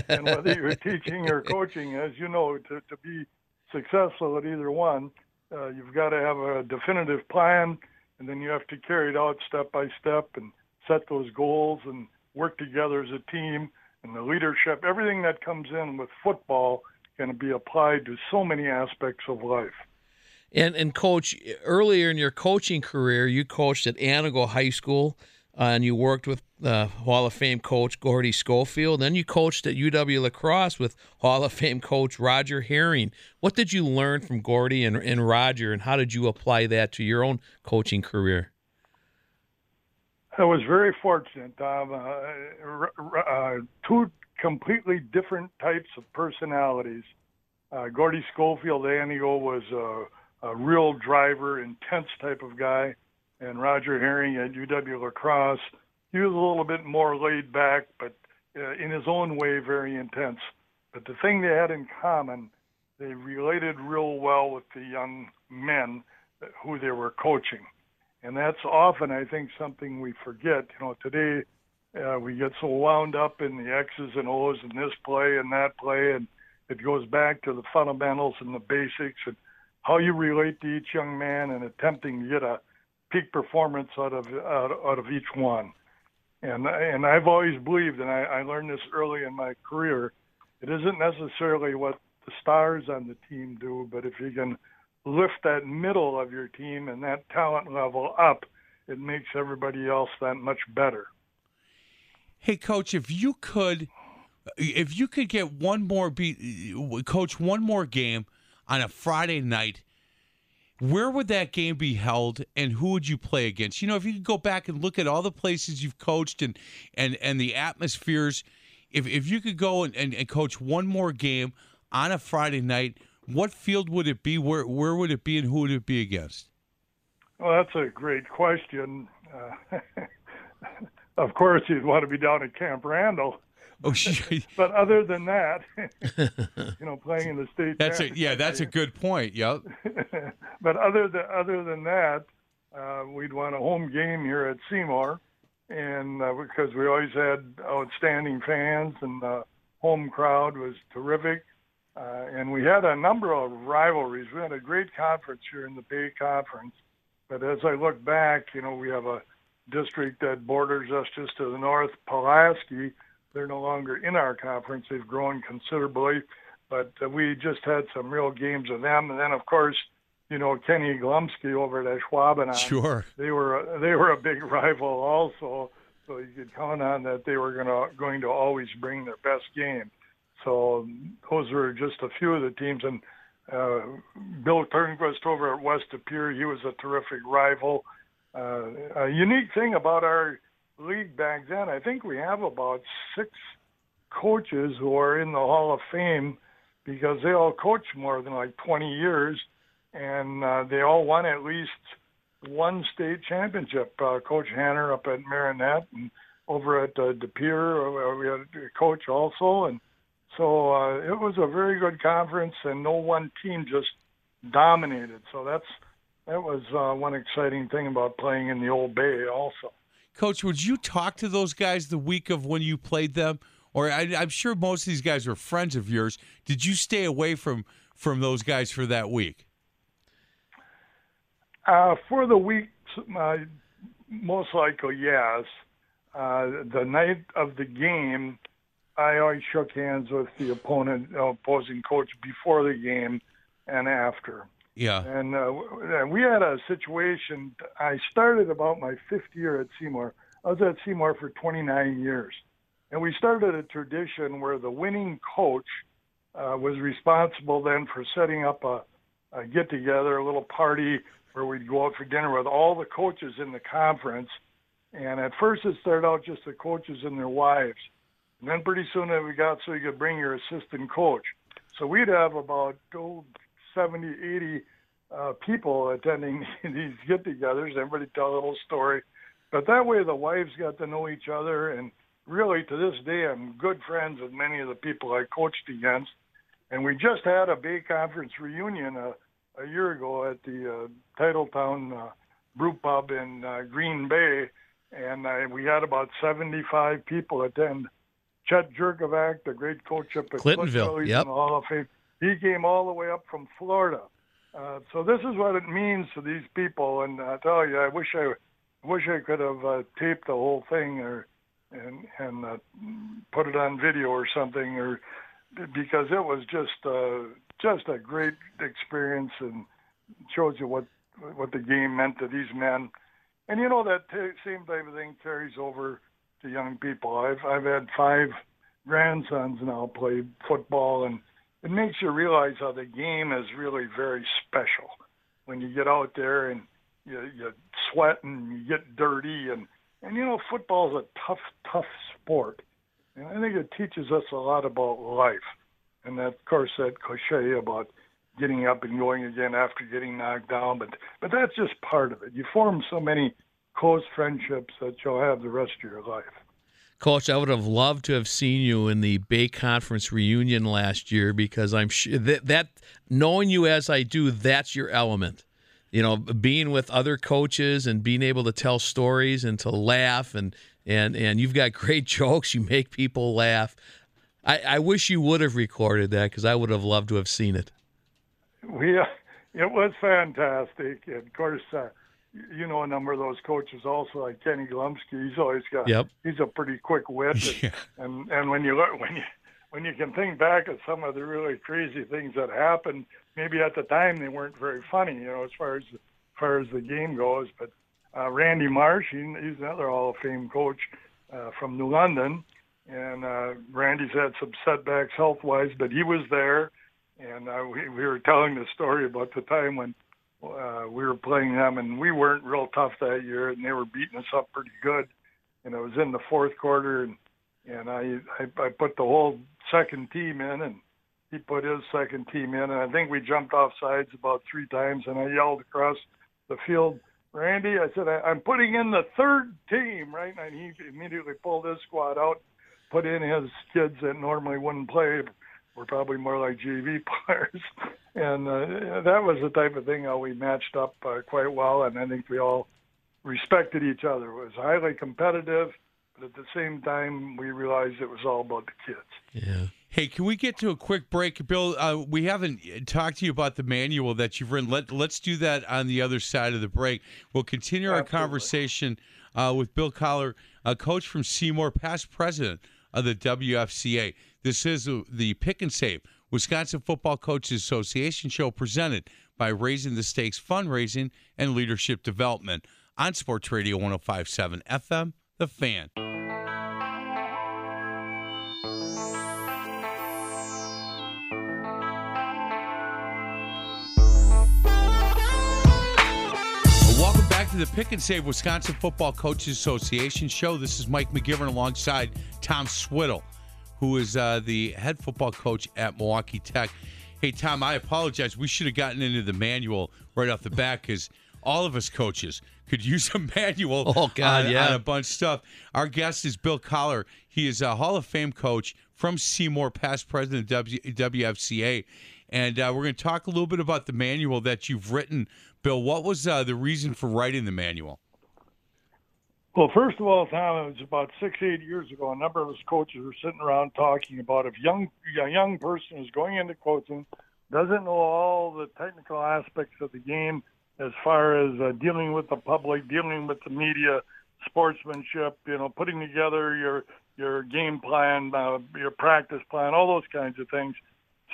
And whether you're teaching or coaching, as you know, to, to be successful at either one, uh, you've got to have a definitive plan, and then you have to carry it out step by step and set those goals and work together as a team. And the leadership, everything that comes in with football can be applied to so many aspects of life. And, and Coach, earlier in your coaching career, you coached at Antigo High School, uh, and you worked with uh, Hall of Fame coach Gordy Schofield. Then you coached at U W La Crosse with Hall of Fame coach Roger Herring. What did you learn from Gordy and, and Roger, and how did you apply that to your own coaching career? I was very fortunate. Um, uh, uh, two completely different types of personalities. Uh, Gordy Schofield, Antigo, was a... Uh, a real driver, intense type of guy, and Roger Herring at U W La Crosse, he was a little bit more laid back, but uh, in his own way, very intense. But the thing they had in common, they related real well with the young men who they were coaching. And that's often, I think, something we forget. You know, today uh, we get so wound up in the X's and O's and this play and that play, and it goes back to the fundamentals and the basics and how you relate to each young man and attempting to get a peak performance out of out, out of each one. And and I've always believed, and I, I learned this early in my career, it isn't necessarily what the stars on the team do, but if you can lift that middle of your team and that talent level up, it makes everybody else that much better. Hey, Coach, if you could, if you could get one more beat, Coach, one more game, on a Friday night, where would that game be held and who would you play against? You know, if you could go back and look at all the places you've coached and and, and the atmospheres, if if you could go and, and, and coach one more game on a Friday night, what field would it be? Where where would it be, and who would it be against? Well, that's a great question. Uh, of course, you'd want to be down at Camp Randall. Oh, she, but other than that, you know, playing in the state. That's a, yeah, that's a good point. Yep. But other than other than that, uh, we'd want a home game here at Seymour, and uh, because we always had outstanding fans, and the home crowd was terrific. Uh, and we had a number of rivalries. We had a great conference here in the Bay Conference. But as I look back, you know, we have a district that borders us just to the north, Pulaski. They're no longer in our conference. They've grown considerably. But uh, we just had some real games with them. And then, of course, you know, Kenny Glumsky over at Ashwaubenon. Sure. They were, they were a big rival also. So you could count on that they were gonna, going to always bring their best game. So those were just a few of the teams. And uh, Bill Turnquist over at West De Pere, he was a terrific rival. Uh, a unique thing about our league back then, I think we have about six coaches who are in the Hall of Fame because they all coached more than like twenty years, and uh, they all won at least one state championship. Uh, Coach Hanner up at Marinette, and over at uh, De Pere, we had a coach also, and So uh, it was a very good conference, and no one team just dominated. So that's that was uh, one exciting thing about playing in the Old Bay also. Coach, would you talk to those guys the week of when you played them? Or I, I'm sure most of these guys were friends of yours. Did you stay away from, from those guys for that week? Uh, for the week, uh, most likely, yes. Uh, the night of the game, I always shook hands with the opponent, uh, opposing coach before the game and after. Yeah. And uh, we had a situation. I started about my fifth year at Seymour. I was at Seymour for twenty-nine years. And we started a tradition where the winning coach uh, was responsible then for setting up a, a get-together, a little party where we'd go out for dinner with all the coaches in the conference. And at first it started out just the coaches and their wives. And then pretty soon we got so you could bring your assistant coach. So we'd have about oh, seventy, eighty uh, people attending these get-togethers. Everybody tell a little story. But that way the wives got to know each other. And really to this day I'm good friends with many of the people I coached against. And we just had a Bay Conference reunion a, a year ago at the uh, Titletown uh, Brew Pub in uh, Green Bay. And uh, we had about seventy-five people attend. Chet Jerkovac, the great coach up at Clintonville, yep. In the Hall of Fame. He came all the way up from Florida. Uh, so this is what it means to these people. And I tell you, I wish I, wish I could have uh, taped the whole thing, or and and uh, put it on video or something, or because it was just uh, just a great experience and shows you what what the game meant to these men. And you know that t- same type of thing carries over to young people. I've I've had five grandsons now play football, and it makes you realize how the game is really very special when you get out there and you, you sweat and you get dirty, and, and you know, football is a tough, tough sport. And I think it teaches us a lot about life. And that, of course, that cliche about getting up and going again after getting knocked down, but but that's just part of it. You form so many close friendships that you'll have the rest of your life. Coach, I would have loved to have seen you in the Bay Conference reunion last year, because I'm sure that, that knowing you as I do, that's your element. You know, being with other coaches and being able to tell stories and to laugh, and and and you've got great jokes. You make people laugh. I, I wish you would have recorded that, because I would have loved to have seen it. We, uh, it was fantastic, and of course. Uh, You know, a number of those coaches also, like Kenny Glumsky. He's always got. Yep. He's a pretty quick wit, and, yeah. and and when you look, when you when you can think back at some of the really crazy things that happened, maybe at the time they weren't very funny. You know, as far as, as far as the game goes. But uh, Randy Marsh, he, he's another Hall of Fame coach uh, from New London, and uh, Randy's had some setbacks health wise, but he was there, and uh, we we were telling the story about the time when. Uh, we were playing them, and we weren't real tough that year, and they were beating us up pretty good. And it was in the fourth quarter, and, and I, I I put the whole second team in, and he put his second team in, and I think we jumped off sides about three times, and I yelled across the field, Randy, I said, I'm putting in the third team, right? And he immediately pulled his squad out, put in his kids that normally wouldn't play, were probably more like J V players. And uh, that was the type of thing how we matched up uh, quite well, and I think we all respected each other. It was highly competitive, but at the same time, we realized it was all about the kids. Yeah. Hey, can we get to a quick break, Bill? Uh, we haven't talked to you about the manual that you've written. Let, let's do that on the other side of the break. We'll continue our Absolutely. conversation uh, with Bill Collar, a coach from Seymour, past president of the W F C A. This is the Pick and Save, Wisconsin Football Coaches Association show presented by Raising the Stakes Fundraising and Leadership Development on Sports Radio one oh five point seven F M, The Fan. To the Pick and Save Wisconsin Football Coaches Association show. This is Mike McGivern alongside Tom Swiddle, who is uh, the head football coach at Milwaukee Tech. Hey, Tom, I apologize. We should have gotten into the manual right off the bat because all of us coaches could use a manual oh, God, on, yeah. on a bunch of stuff. Our guest is Bill Collar. He is a Hall of Fame coach from Seymour, past president of W F C A. And uh, we're going to talk a little bit about the manual that you've written. Bill, what was uh, the reason for writing the manual? Well, first of all, Tom, it was about six, eight years ago. A number of us coaches were sitting around talking about if young, a young person is going into coaching, doesn't know all the technical aspects of the game as far as uh, dealing with the public, dealing with the media, sportsmanship, you know, putting together your your game plan, uh, your practice plan, all those kinds of things.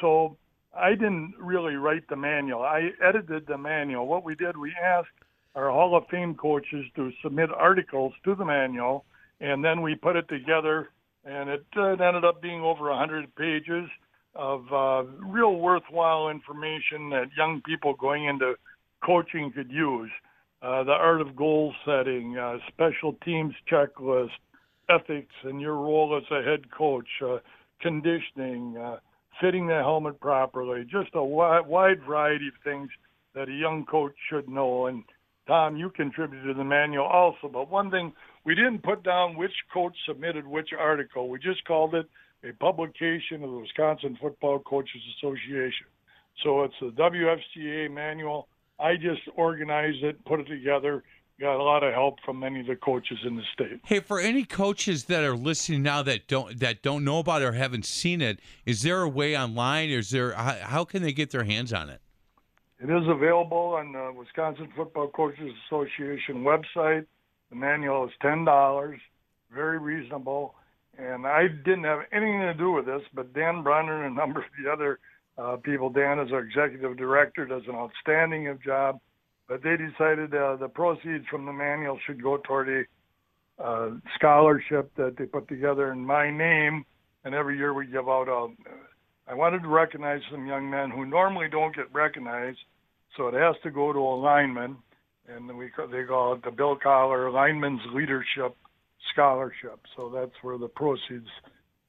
So I didn't really write the manual. I edited the manual. What we did, we asked our Hall of Fame coaches to submit articles to the manual, and then we put it together, and it, uh, it ended up being over one hundred pages of uh, real worthwhile information that young people going into coaching could use. Uh, the art of goal setting, uh, special teams checklist, ethics and your role as a head coach, uh, conditioning, uh, fitting the helmet properly, just a wide, wide variety of things that a young coach should know. And, Tom, you contributed to the manual also. But one thing, we didn't put down which coach submitted which article. We just called it a publication of the Wisconsin Football Coaches Association. So it's the W F C A manual. I just organized it, put it together, got a lot of help from many of the coaches in the state. Hey, for any coaches that are listening now that don't that don't know about it or haven't seen it, is there a way online? Is there how, how can they get their hands on it? It is available on the Wisconsin Football Coaches Association website. The manual is ten dollars, very reasonable. And I didn't have anything to do with this, but Dan Brenner and a number of the other uh, people, Dan is our executive director, does an outstanding job. But they decided uh, the proceeds from the manual should go toward a uh, scholarship that they put together in my name, and every year we give out a... I wanted to recognize some young men who normally don't get recognized, so it has to go to a lineman, and we they call it the Bill Collar Lineman's Leadership Scholarship. So that's where the proceeds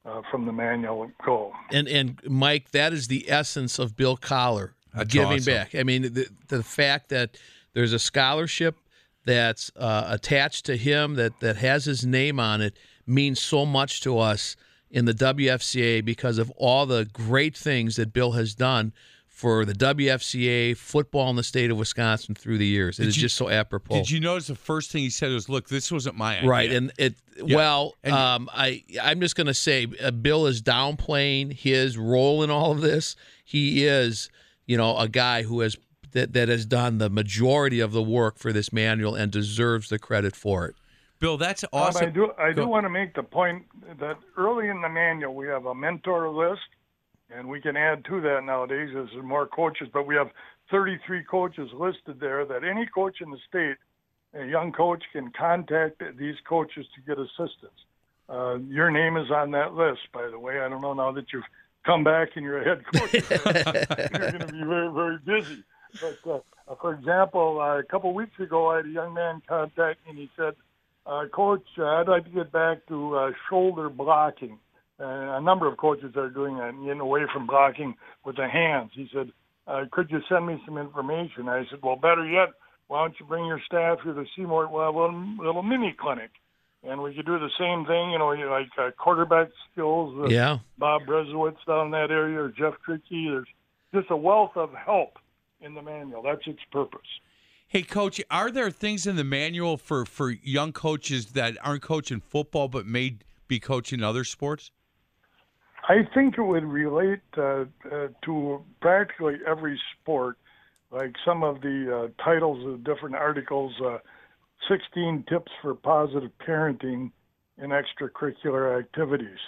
uh, from the manual go. And, and, Mike, that is the essence of Bill Collar. That's giving awesome. Back. I mean, the, the fact that there's a scholarship that's uh, attached to him that, that has his name on it means so much to us in the W F C A because of all the great things that Bill has done for the W F C A football in the state of Wisconsin through the years. It did is you, just so apropos. Did you notice the first thing he said was, look, this wasn't my idea. Right, and it yeah. well, and, um, I, I'm just going to say uh, Bill is downplaying his role in all of this. He is... You know, a guy who has that, that has done the majority of the work for this manual and deserves the credit for it. Bill, that's awesome. Um, I do, I do want to make the point that early in the manual we have a mentor list, and we can add to that nowadays as there's more coaches, but we have thirty-three coaches listed there that any coach in the state, a young coach, can contact these coaches to get assistance. Uh, your name is on that list, by the way. I don't know now that you've come back and you're a head coach. You're going to be very, very busy. But, uh, for example, uh, a couple weeks ago, I had a young man contact me, and he said, uh, Coach, uh, I'd like to get back to uh, shoulder blocking. uh, a number of coaches are doing that and getting away from blocking with the hands. He said, uh, could you send me some information? I said, well, better yet, why don't you bring your staff here to Seymour? Well, little, little mini clinic. And we could do the same thing, you know, like uh, quarterback skills. Uh, yeah. Bob Brezowitz down in that area, or Jeff Trickey. There's just a wealth of help in the manual. That's its purpose. Hey, Coach, are there things in the manual for, for young coaches that aren't coaching football but may be coaching other sports? I think it would relate uh, uh, to practically every sport, like some of the uh, titles of different articles, uh, sixteen tips for positive parenting in extracurricular activities,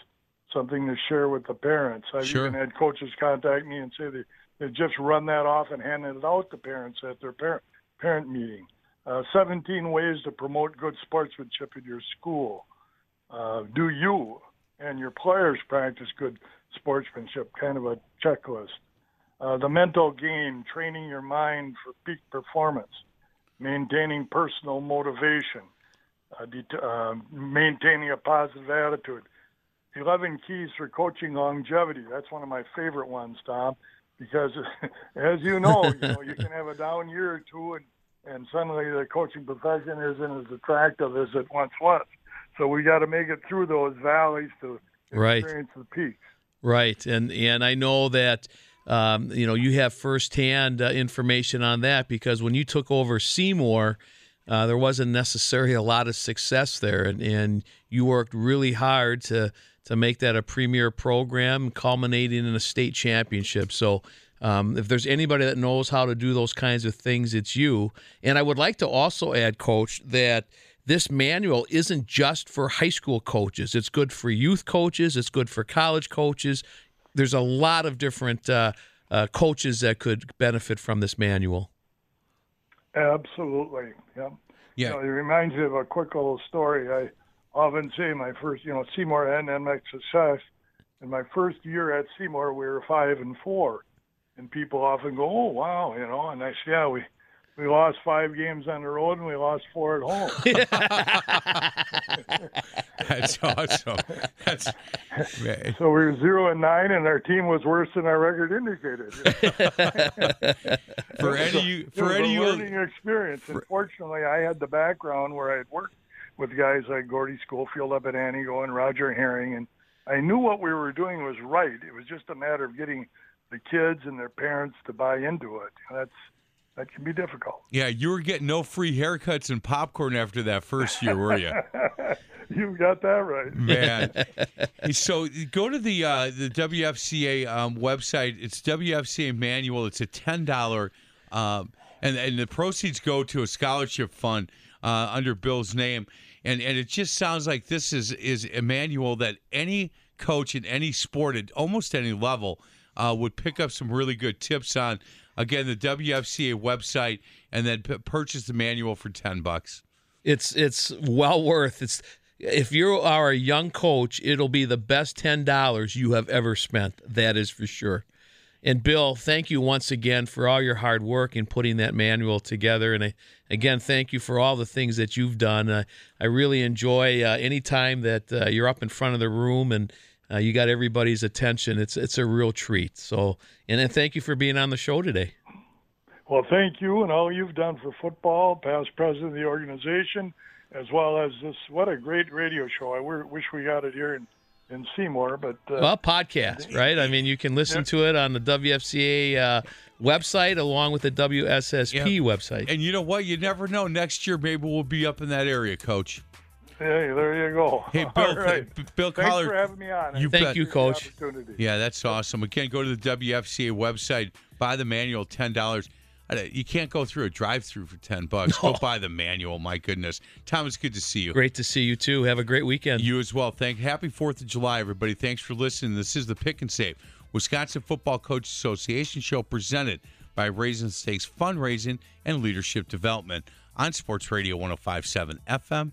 something to share with the parents. I've sure. even had coaches contact me and say they, they just run that off and handed it out to parents at their parent, parent meeting. Uh, seventeen ways to promote good sportsmanship in your school. Uh, do you and your players practice good sportsmanship? Kind of a checklist. Uh, the mental game, training your mind for peak performance. Maintaining personal motivation, uh, det- uh, maintaining a positive attitude. eleven keys for coaching longevity. That's one of my favorite ones, Tom, because as you know, you know, you can have a down year or two, and, and suddenly the coaching profession isn't as attractive as it once was. So we got to make it through those valleys to experience right. the peaks. Right, and and I know that. Um, you know, you have firsthand uh, information on that, because when you took over Seymour, uh, there wasn't necessarily a lot of success there, and, and you worked really hard to to make that a premier program, culminating in a state championship. So um, if there's anybody that knows how to do those kinds of things, it's you. And I would like to also add, Coach, that this manual isn't just for high school coaches. It's good for youth coaches. It's good for college coaches. There's a lot of different uh, uh, coaches that could benefit from this manual. Absolutely, yeah. yeah. You know, it reminds me of a quick little story. I often say my first, you know, Seymour had an M X success. In my first year at Seymour, we were five and four, and people often go, "Oh, wow," you know. And I say, "Yeah, we we lost five games on the road, and we lost four at home." That's awesome. That's... So we were zero and nine, and our team was worse than our record indicated. for any, you, for any, learning experience. For... Unfortunately, I had the background where I had worked with guys like Gordy Schofield up at Antigo and Roger Herring, and I knew what we were doing was right. It was just a matter of getting the kids and their parents to buy into it. That's That can be difficult. Yeah, you were getting no free haircuts and popcorn after that first year, were you? You got that right, man. So go to the uh, the W F C A um, website. It's W F C A manual. It's a ten dollar, um, and and the proceeds go to a scholarship fund uh, under Bill's name. And and it just sounds like this is is a manual that any coach in any sport at almost any level uh, would pick up some really good tips on. Again, the W F C A website, and then p- purchase the manual for ten bucks. It's it's well worth. It's if you are a young coach, it'll be the best ten dollars you have ever spent. That is for sure. And Bill, thank you once again for all your hard work in putting that manual together. And I, again, thank you for all the things that you've done. Uh, I really enjoy uh, any time that uh, you're up in front of the room and Uh, you got everybody's attention. It's it's a real treat. So, and, and thank you for being on the show today. Well, thank you, and all you've done for football, past president of the organization, as well as this. What a great radio show! I w- wish we got it here in, in Seymour, but uh, well, podcast, right? I mean, you can listen yeah. to it on the W F C A uh, website along with the W S S P yeah. website. And you know what? You never know. Next year, maybe we'll be up in that area, Coach. Hey, there you go. Hey, Bill, right. Bill Thanks Collard, for having me on. You Thank bet. you, Coach. Yeah, that's awesome. Again, go to the W F C A website, buy the manual, ten dollars. You can't go through a drive-thru for ten bucks. No. Go buy the manual, my goodness. Tom, it's good to see you. Great to see you, too. Have a great weekend. You as well. Thank. Happy fourth of July, everybody. Thanks for listening. This is the Pick and Save, Wisconsin Football Coaches Association show presented by Raising the Stakes Fundraising and Leadership Development on Sports Radio one oh five point seven F M.